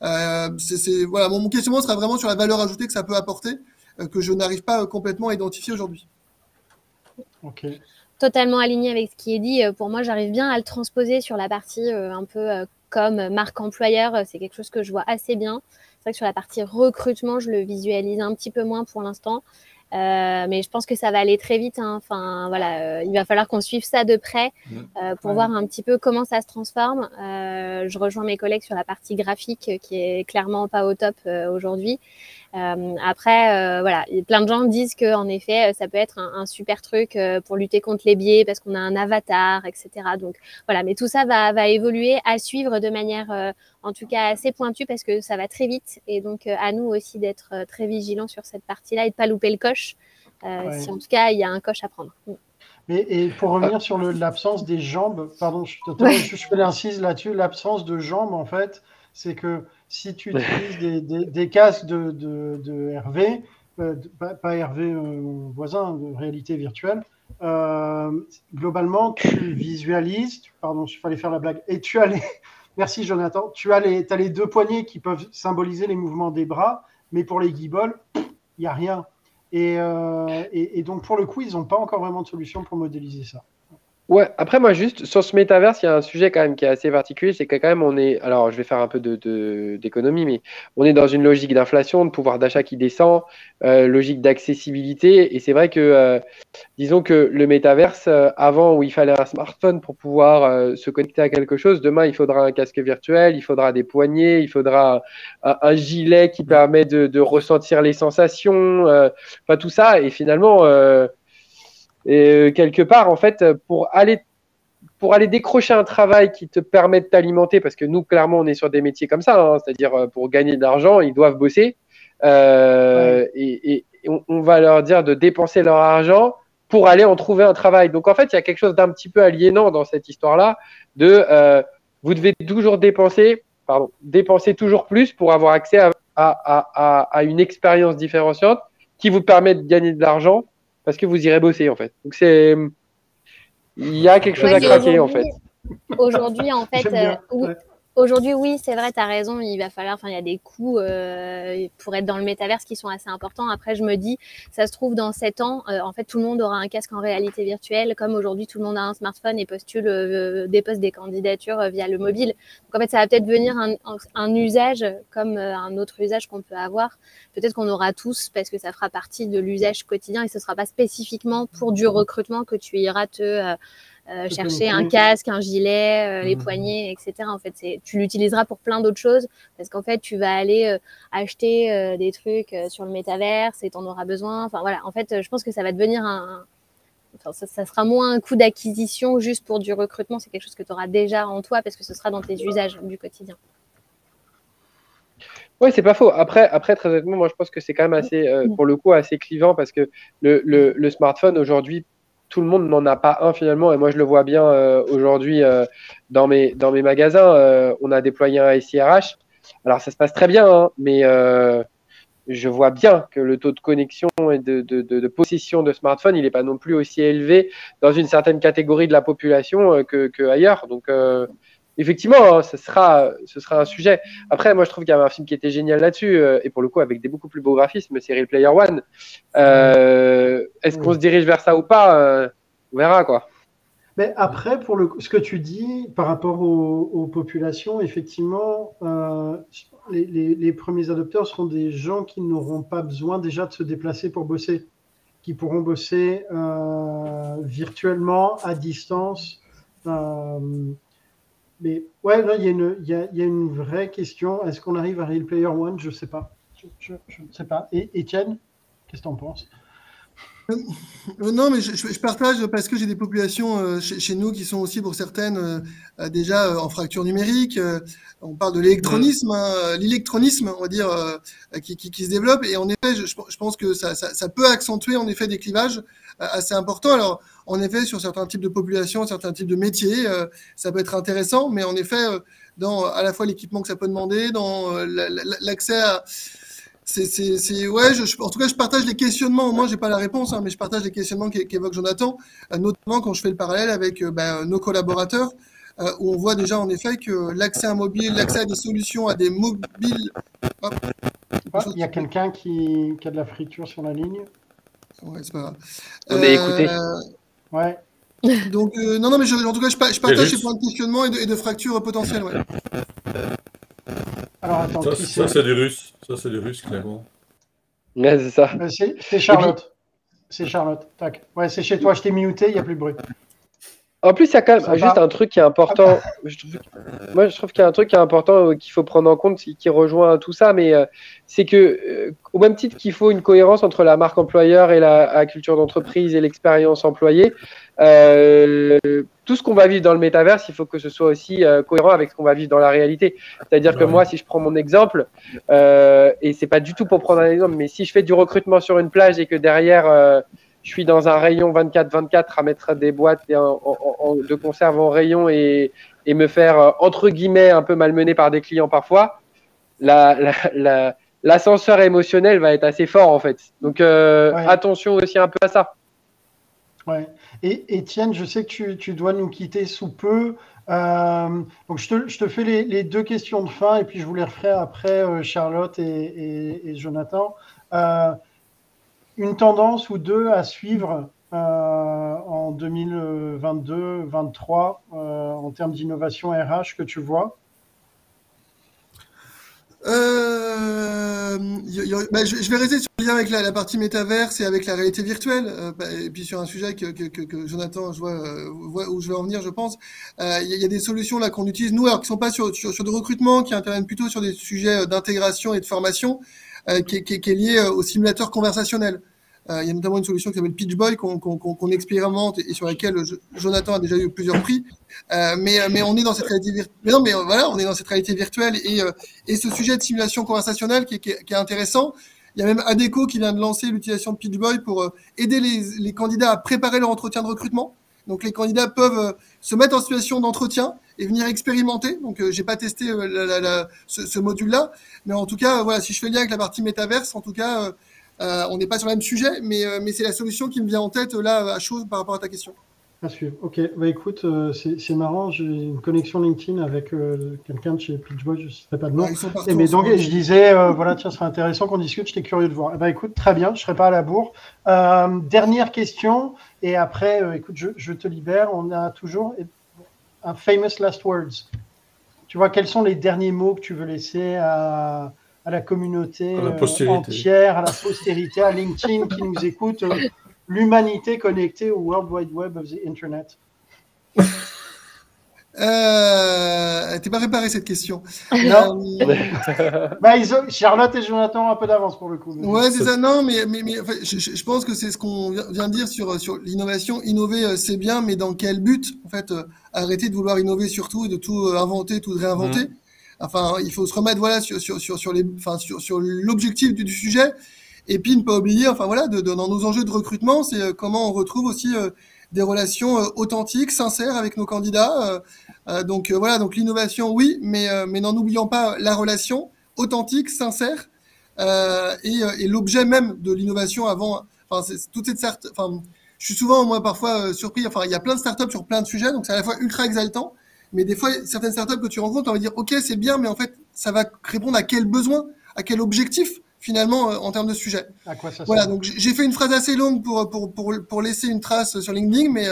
euh, c'est, c'est, voilà, mon, mon questionnement sera vraiment sur la valeur ajoutée que ça peut apporter, euh, que je n'arrive pas euh, complètement à identifier aujourd'hui. Ok. Totalement aligné avec ce qui est dit. Pour moi, j'arrive bien à le transposer sur la partie euh, un peu euh, comme marque employeur. C'est quelque chose que je vois assez bien. C'est vrai que sur la partie recrutement, je le visualise un petit peu moins pour l'instant. Euh, mais je pense que ça va aller très vite, hein. Enfin, voilà, euh, il va falloir qu'on suive ça de près euh, pour ouais. voir un petit peu comment ça se transforme. Euh, je rejoins mes collègues sur la partie graphique qui est clairement pas au top euh, aujourd'hui. Euh, après, euh, voilà, plein de gens disent que en effet, ça peut être un, un super truc euh, pour lutter contre les biais parce qu'on a un avatar, et cetera. Donc voilà, mais tout ça va, va évoluer à suivre de manière, euh, en tout cas, assez pointue parce que ça va très vite et donc euh, à nous aussi d'être euh, très vigilants sur cette partie-là et de pas louper le coche. Euh, ouais. Si en tout cas, il y a un coche à prendre. Oui. Mais et pour revenir sur l'absence des jambes, pardon, je, ouais. je, je fais l'incise là-dessus, l'absence de jambes en fait. C'est que si tu utilises des, des, des casques de, de, de R V, euh, pas, pas R V euh, voisin, de réalité virtuelle, euh, globalement, tu visualises, tu, pardon, il fallait faire la blague, et tu as les, merci Jonathan, tu as les, t'as les deux poignets qui peuvent symboliser les mouvements des bras, mais pour les guibolles, il n'y a rien. Et, euh, et, et donc, pour le coup, ils n'ont pas encore vraiment de solution pour modéliser ça. Ouais, après moi juste, sur ce métaverse, il y a un sujet quand même qui est assez particulier, c'est que quand même on est, alors je vais faire un peu de, de, d'économie, mais on est dans une logique d'inflation, de pouvoir d'achat qui descend, euh, logique d'accessibilité, et c'est vrai que, euh, disons que le métaverse, euh, avant où il fallait un smartphone pour pouvoir euh, se connecter à quelque chose, demain il faudra un casque virtuel, il faudra des poignées, il faudra un, un gilet qui permet de, de ressentir les sensations, euh, enfin tout ça, et finalement… Euh, Et quelque part, en fait, pour aller, pour aller décrocher un travail qui te permet de t'alimenter, parce que nous, clairement, on est sur des métiers comme ça, hein, c'est-à-dire pour gagner de l'argent, ils doivent bosser. Euh, ouais. Et, et, et on, on va leur dire de dépenser leur argent pour aller en trouver un travail. Donc, en fait, il y a quelque chose d'un petit peu aliénant dans cette histoire-là, de euh, vous devez toujours dépenser, pardon, dépenser toujours plus pour avoir accès à, à, à, à une expérience différenciante qui vous permet de gagner de l'argent. Parce que vous irez bosser, en fait. Donc, c'est... Il y a quelque chose ouais, à craquer, en fait. Aujourd'hui, en fait, euh, oui, ouais. Aujourd'hui, oui, c'est vrai, tu as raison. Il va falloir... Enfin, il y a des coûts euh, pour être dans le métaverse qui sont assez importants. Après, je me dis, ça se trouve, dans sept ans, euh, en fait, tout le monde aura un casque en réalité virtuelle. Comme aujourd'hui, tout le monde a un smartphone et postule, euh, dépose des candidatures euh, via le mobile. Donc, en fait, ça va peut-être devenir un, un usage comme euh, un autre usage qu'on peut avoir. Peut-être qu'on aura tous parce que ça fera partie de l'usage quotidien et ce ne sera pas spécifiquement pour du recrutement que tu iras te... Euh, Euh, chercher un casque, un gilet, euh, les poignets, et cetera. En fait, c'est, tu l'utiliseras pour plein d'autres choses parce qu'en fait, tu vas aller euh, acheter euh, des trucs euh, sur le métaverse et tu en auras besoin. Enfin, voilà. En fait, euh, je pense que ça va devenir un... un... Enfin, ça, ça sera moins un coût d'acquisition juste pour du recrutement. C'est quelque chose que tu auras déjà en toi parce que ce sera dans tes usages du quotidien. Oui, c'est pas faux. Après, après, très honnêtement, moi, je pense que c'est quand même assez, euh, pour le coup, assez clivant parce que le, le, le smartphone, aujourd'hui, tout le monde n'en a pas un finalement et moi je le vois bien euh, aujourd'hui euh, dans, mes, dans mes magasins, euh, on a déployé un S I R H, alors ça se passe très bien hein, mais euh, je vois bien que le taux de connexion et de, de, de, de possession de smartphone il n'est pas non plus aussi élevé dans une certaine catégorie de la population euh, que, que ailleurs, donc euh, effectivement hein, ce, sera, ce sera un sujet. Après moi je trouve qu'il y avait un film qui était génial là-dessus euh, et pour le coup avec des beaucoup plus beaux graphismes, c'est Real Player One. Euh, est-ce qu'on se dirige vers ça ou pas euh, on verra quoi. Mais après, pour le, ce que tu dis par rapport aux, aux populations, effectivement, euh, les, les, les premiers adopteurs seront des gens qui n'auront pas besoin déjà de se déplacer pour bosser, qui pourront bosser euh, virtuellement, à distance. Euh, mais ouais, là, il y a une, il y a, il y a une vraie question. Est-ce qu'on arrive à Real Player One? Je ne sais pas. Je ne sais pas. Et Étienne, qu'est-ce que tu en penses? Non, mais je, je, je partage parce que j'ai des populations euh, chez, chez nous qui sont aussi pour certaines euh, déjà euh, en fracture numérique. Euh, on parle de l'électronisme, hein, l'électronisme, on va dire, euh, qui, qui, qui se développe. Et en effet, je, je pense que ça, ça, ça peut accentuer en effet des clivages euh, assez importants. Alors, en effet, sur certains types de populations, certains types de métiers, euh, ça peut être intéressant. Mais en effet, euh, dans à la fois l'équipement que ça peut demander, dans euh, la, la, l'accès à... C'est, c'est, c'est, ouais, je, je, en tout cas, je partage les questionnements. Moi, j'ai pas la réponse, hein, mais je partage les questionnements qu'évoque Jonathan, notamment quand je fais le parallèle avec euh, bah, nos collaborateurs, euh, où on voit déjà en effet que l'accès à un mobile, l'accès à des solutions, à des mobiles. Hop. Il y a quelqu'un qui, qui a de la friture sur la ligne. Ouais, c'est pas grave. On est euh, écouté. Ouais. Donc, euh, non, non, mais je, en tout cas, je, je partage ces points de questionnement et de, et de fractures potentielles. Ouais. Alors, attends, ça, ça c'est des Russes, ça c'est des Russes clairement. Ouais, c'est ça. C'est, c'est Charlotte, c'est Charlotte. Tac. Ouais, c'est chez toi. Je t'ai muté, il n'y a plus de bruit. En plus, il y a quand même ça juste va. Un truc qui est important. Je trouve, moi, je trouve qu'il y a un truc qui est important euh, qu'il faut prendre en compte, qui rejoint tout ça, mais euh, c'est que euh, au même titre qu'il faut une cohérence entre la marque employeur et la, la culture d'entreprise et l'expérience employée. Euh, tout ce qu'on va vivre dans le métaverse, il faut que ce soit aussi euh, cohérent avec ce qu'on va vivre dans la réalité. C'est-à-dire que moi, si je prends mon exemple, euh, et c'est pas du tout pour prendre un exemple, mais si je fais du recrutement sur une plage et que derrière, euh, je suis dans un rayon vingt-quatre vingt-quatre à mettre des boîtes et un, en, en, de conserve en rayon et, et me faire, entre guillemets, un peu malmener par des clients parfois, la, la, la, l'ascenseur émotionnel va être assez fort, en fait. Donc, euh, ouais. Attention aussi un peu à ça. Ouais. Et Étienne, je sais que tu, tu dois nous quitter sous peu. Euh, donc, je te, je te fais les, les deux questions de fin et puis je vous les referai après, euh, Charlotte et, et, et Jonathan. Euh, une tendance ou deux à suivre euh, en deux mille vingt-deux vingt-trois euh, en termes d'innovation R H que tu vois? Euh, bah, je, je vais rester sur le lien avec la, la partie métaverse et avec la réalité virtuelle, euh, bah, et puis sur un sujet que, que, que, que Jonathan, je vois, euh, vois où je vais en venir, je pense. Il euh, y, y a des solutions là qu'on utilise, nous, alors qui sont pas sur, sur, sur du recrutement, qui interviennent plutôt sur des sujets d'intégration et de formation, euh, qui, qui, qui est lié au simulateur conversationnel. Il euh, y a notamment une solution qui s'appelle Pitchboy qu'on qu'on qu'on expérimente et sur laquelle je, Jonathan a déjà eu plusieurs prix. Euh, mais mais on est dans cette réalité virtuelle. Mais non, mais voilà, on est dans cette réalité virtuelle et euh, et ce sujet de simulation conversationnelle qui est qui est, qui est intéressant. Il y a même Adeco qui vient de lancer l'utilisation de Pitchboy pour euh, aider les les candidats à préparer leur entretien de recrutement. Donc les candidats peuvent euh, se mettre en situation d'entretien et venir expérimenter. Donc euh, j'ai pas testé euh, la, la, la, ce, ce module-là, mais en tout cas euh, voilà, si je fais lien avec la partie métaverse, en tout cas. Euh, Euh, on n'est pas sur le même sujet, mais, euh, mais c'est la solution qui me vient en tête là à chaud par rapport à ta question. À suivre. Ok, bah, écoute, euh, c'est marrant, j'ai une connexion LinkedIn avec euh, quelqu'un de chez Pitchboy, je ne sais pas de nom. Ouais, ils sont partout, et mais donc, je disais, euh, voilà, tiens, ce serait intéressant qu'on discute, j'étais curieux de voir. Eh ben, écoute, très bien, je ne serai pas à la bourre. Euh, dernière question, et après, euh, écoute, je, je te libère, on a toujours un famous last words. Tu vois, quels sont les derniers mots que tu veux laisser à... à la communauté à la euh, entière, à la postérité, à LinkedIn qui nous écoute, euh, l'humanité connectée au World Wide Web of the Internet. Euh, t'es pas réparé cette question. Non. Euh... bah, ils ont... Charlotte et Jonathan ont un peu d'avance pour le coup. Mais... Ouais, c'est ça. Non, mais mais mais enfin, je, je pense que c'est ce qu'on vient de dire sur sur l'innovation. Innover, c'est bien, mais dans quel but? En fait, euh, arrêter de vouloir innover sur tout et de tout inventer, tout réinventer. Mmh. Enfin, il faut se remettre voilà sur sur sur sur les enfin sur sur l'objectif du, du sujet et puis ne pas oublier enfin voilà de, de dans nos enjeux de recrutement, c'est euh, comment on retrouve aussi euh, des relations euh, authentiques, sincères avec nos candidats. Euh, euh, donc euh, voilà, donc l'innovation oui, mais euh, mais n'en oubliant pas la relation authentique, sincère euh, et euh, et l'objet même de l'innovation avant enfin c'est toute cette start enfin je suis souvent moi parfois euh, surpris enfin il y a plein de startups sur plein de sujets donc c'est à la fois ultra exaltant. Mais des fois, certaines startups que tu rencontres, on va dire « Ok, c'est bien, mais en fait, ça va répondre à quel besoin, à quel objectif, finalement, en termes de sujet. » À quoi ça sert ? Voilà, donc j'ai fait une phrase assez longue pour, pour, pour, pour laisser une trace sur LinkedIn, mais,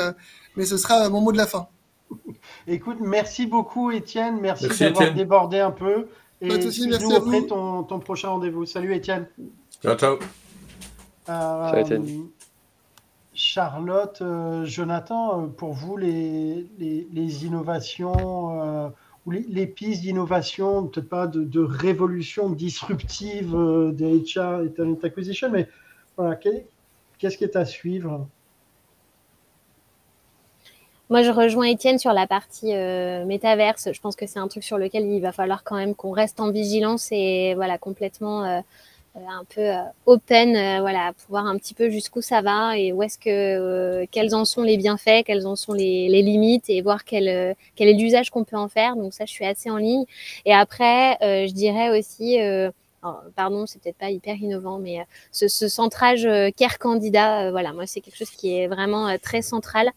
mais ce sera mon mot de la fin. Écoute, merci beaucoup, Étienne. Merci, merci d'avoir débordé un peu. Et pas de souci, merci nous, à après, vous. Ton, ton prochain rendez-vous. Salut, Étienne. Ciao, ciao. Euh, ciao, Étienne. Charlotte, euh, Jonathan, euh, pour vous, les, les, les innovations euh, ou les, les pistes d'innovation, peut-être pas de, de révolution disruptive euh, des H R et Talent Acquisition, mais voilà, qu'est-ce qui est à suivre? Moi, je rejoins Étienne sur la partie euh, métaverse. Je pense que c'est un truc sur lequel il va falloir quand même qu'on reste en vigilance et voilà, complètement... Euh, un peu open, voilà, pour voir un petit peu jusqu'où ça va et où est-ce que, euh, quels en sont les bienfaits, quelles en sont les, les limites et voir quel, euh, quel est l'usage qu'on peut en faire. Donc ça, je suis assez en ligne. Et après, euh, je dirais aussi, euh, pardon, c'est peut-être pas hyper innovant, mais euh, ce, ce centrage euh, care candidat, euh, voilà, moi, c'est quelque chose qui est vraiment euh, très central.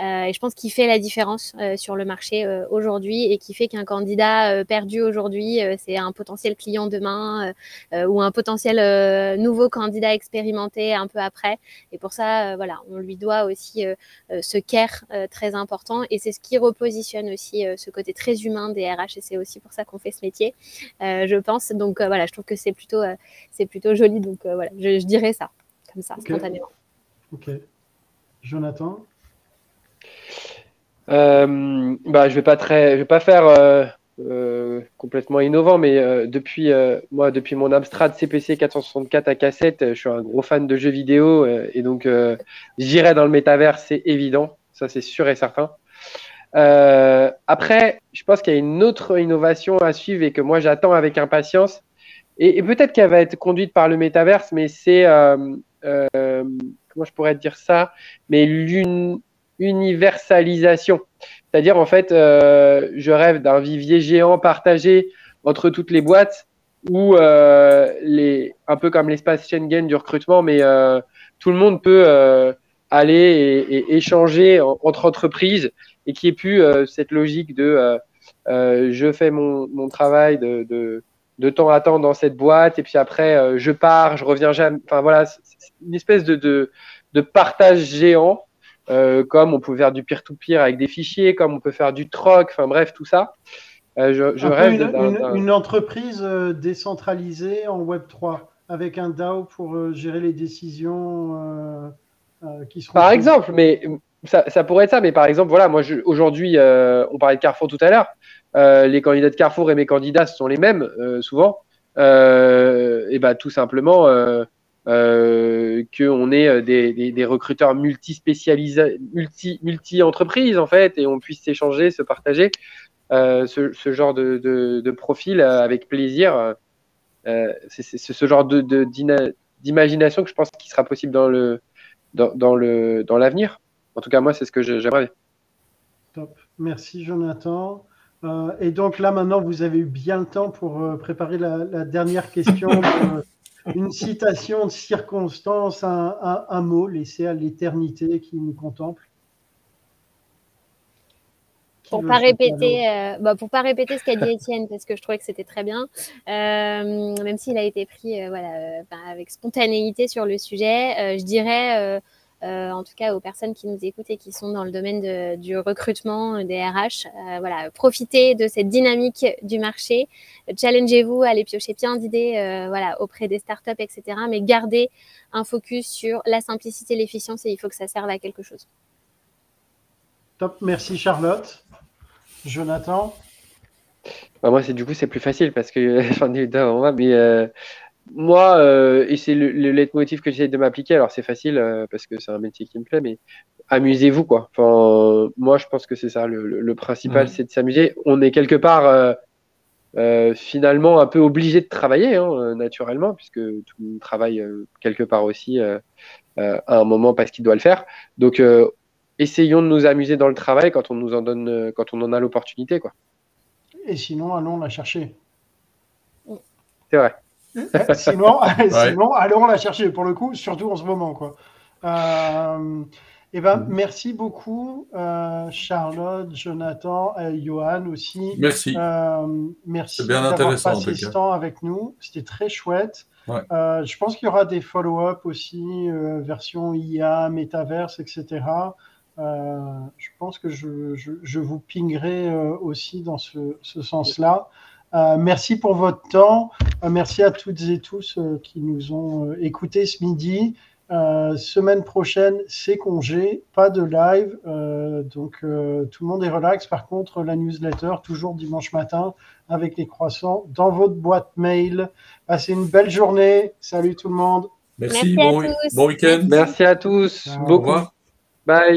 Euh, et je pense qu'il fait la différence euh, sur le marché euh, aujourd'hui et qui fait qu'un candidat euh, perdu aujourd'hui, euh, c'est un potentiel client demain euh, euh, ou un potentiel euh, nouveau candidat expérimenté un peu après. Et pour ça, euh, voilà, on lui doit aussi euh, euh, ce care euh, très important et c'est ce qui repositionne aussi euh, ce côté très humain des R H et c'est aussi pour ça qu'on fait ce métier, euh, je pense. Donc euh, voilà, je trouve que c'est plutôt, euh, c'est plutôt joli. Donc euh, voilà, je, je dirais ça, comme ça, okay. Spontanément. Ok. Jonathan ? Euh, bah, je vais pas très, je vais pas faire euh, euh, complètement innovant, mais euh, depuis euh, moi, depuis mon Amstrad C P C quatre cent soixante-quatre à cassette, je suis un gros fan de jeux vidéo euh, et donc euh, j'irai dans le métavers, c'est évident, ça c'est sûr et certain. Euh, après, je pense qu'il y a une autre innovation à suivre et que moi j'attends avec impatience et, et peut-être qu'elle va être conduite par le métavers, mais c'est euh, euh, comment je pourrais dire ça, mais l'une universalisation, c'est-à-dire en fait, euh, je rêve d'un vivier géant partagé entre toutes les boîtes où euh, les, un peu comme l'espace Schengen du recrutement, mais euh, tout le monde peut euh, aller et, et échanger en, entre entreprises et qu'il n'y ait plus euh, cette logique de euh, euh, je fais mon, mon travail de, de, de temps à temps dans cette boîte et puis après euh, je pars, je reviens jamais. Enfin voilà, c'est une espèce de, de, de partage géant. euh, comme on peut faire du peer-to-peer avec des fichiers, comme on peut faire du troc, enfin bref, tout ça. Euh, je, je rêve une, d'un, d'un... une entreprise décentralisée en web trois avec un D A O pour gérer les décisions euh, euh, qui seront… Par sur... exemple, mais… Ça, ça pourrait être ça, mais par exemple, voilà, moi je, aujourd'hui, euh, on parlait de Carrefour tout à l'heure. Euh, les candidats de Carrefour et mes candidats sont les mêmes, euh, souvent. Euh, et bah, tout simplement euh, euh, qu'on est des, des, des recruteurs multi-spécialisés, multi, multi-entreprises en fait, et on puisse s'échanger, se partager euh, ce, ce genre de, de, de profil euh, avec plaisir. Euh, c'est, c'est ce genre de, de, d'imagination que je pense qu'il sera possible dans le, dans, dans le, dans l'avenir. En tout cas, moi, c'est ce que j'aimerais. Top. Merci, Jonathan. Euh, et donc là, maintenant, vous avez eu bien le temps pour préparer la, la dernière question. Une citation de circonstance, un, un, un mot laissé à l'éternité qui nous contemple. Pour ne pas répéter, euh, bah pour pas répéter ce qu'a dit Étienne, parce que je trouvais que c'était très bien, euh, même s'il a été pris euh, voilà, euh, bah, avec spontanéité sur le sujet, euh, je dirais… Euh, Euh, en tout cas aux personnes qui nous écoutent et qui sont dans le domaine de, du recrutement des R H, euh, voilà, profitez de cette dynamique du marché, challengez-vous, allez piocher plein d'idées euh, voilà, auprès des startups, et cetera. Mais gardez un focus sur la simplicité, l'efficience, et il faut que ça serve à quelque chose. Top, merci Charlotte. Jonathan ? Bah moi, c'est, du coup, c'est plus facile parce que euh, j'en ai eu deux avant moi, mais… Euh... Moi, euh, et c'est le, le leitmotiv que j'essaie de m'appliquer, alors c'est facile euh, parce que c'est un métier qui me plaît, mais amusez-vous quoi. Enfin, euh, moi, je pense que c'est ça, le, le, le principal, mmh. c'est de s'amuser. On est quelque part euh, euh, finalement un peu obligé de travailler hein, naturellement, puisque tout le monde travaille euh, quelque part aussi euh, euh, à un moment parce qu'il doit le faire. Donc, euh, essayons de nous amuser dans le travail quand on nous en donne, quand on en a l'opportunité quoi. Et sinon, allons la chercher. C'est vrai. sinon, sinon ouais. allons la chercher pour le coup, surtout en ce moment quoi. Euh, et ben mmh. merci beaucoup euh, Charlotte, Jonathan, euh, Johan aussi. Merci. Euh, merci bien d'avoir passé ce temps avec nous. C'était très chouette. Ouais. Euh, je pense qu'il y aura des follow-up aussi, euh, version I A, métaverse, et cetera. Euh, je pense que je, je, je vous pingerai euh, aussi dans ce, ce sens-là. Euh, merci pour votre temps. Euh, merci à toutes et tous euh, qui nous ont euh, écoutés ce midi. Euh, semaine prochaine, c'est congé, pas de live. Euh, donc, euh, tout le monde est relax. Par contre, la newsletter, toujours dimanche matin, avec les croissants, dans votre boîte mail. Passez une belle journée. Salut tout le monde. Merci. Merci bon, bon week-end. Merci à tous. Ciao. Beaucoup. Bye.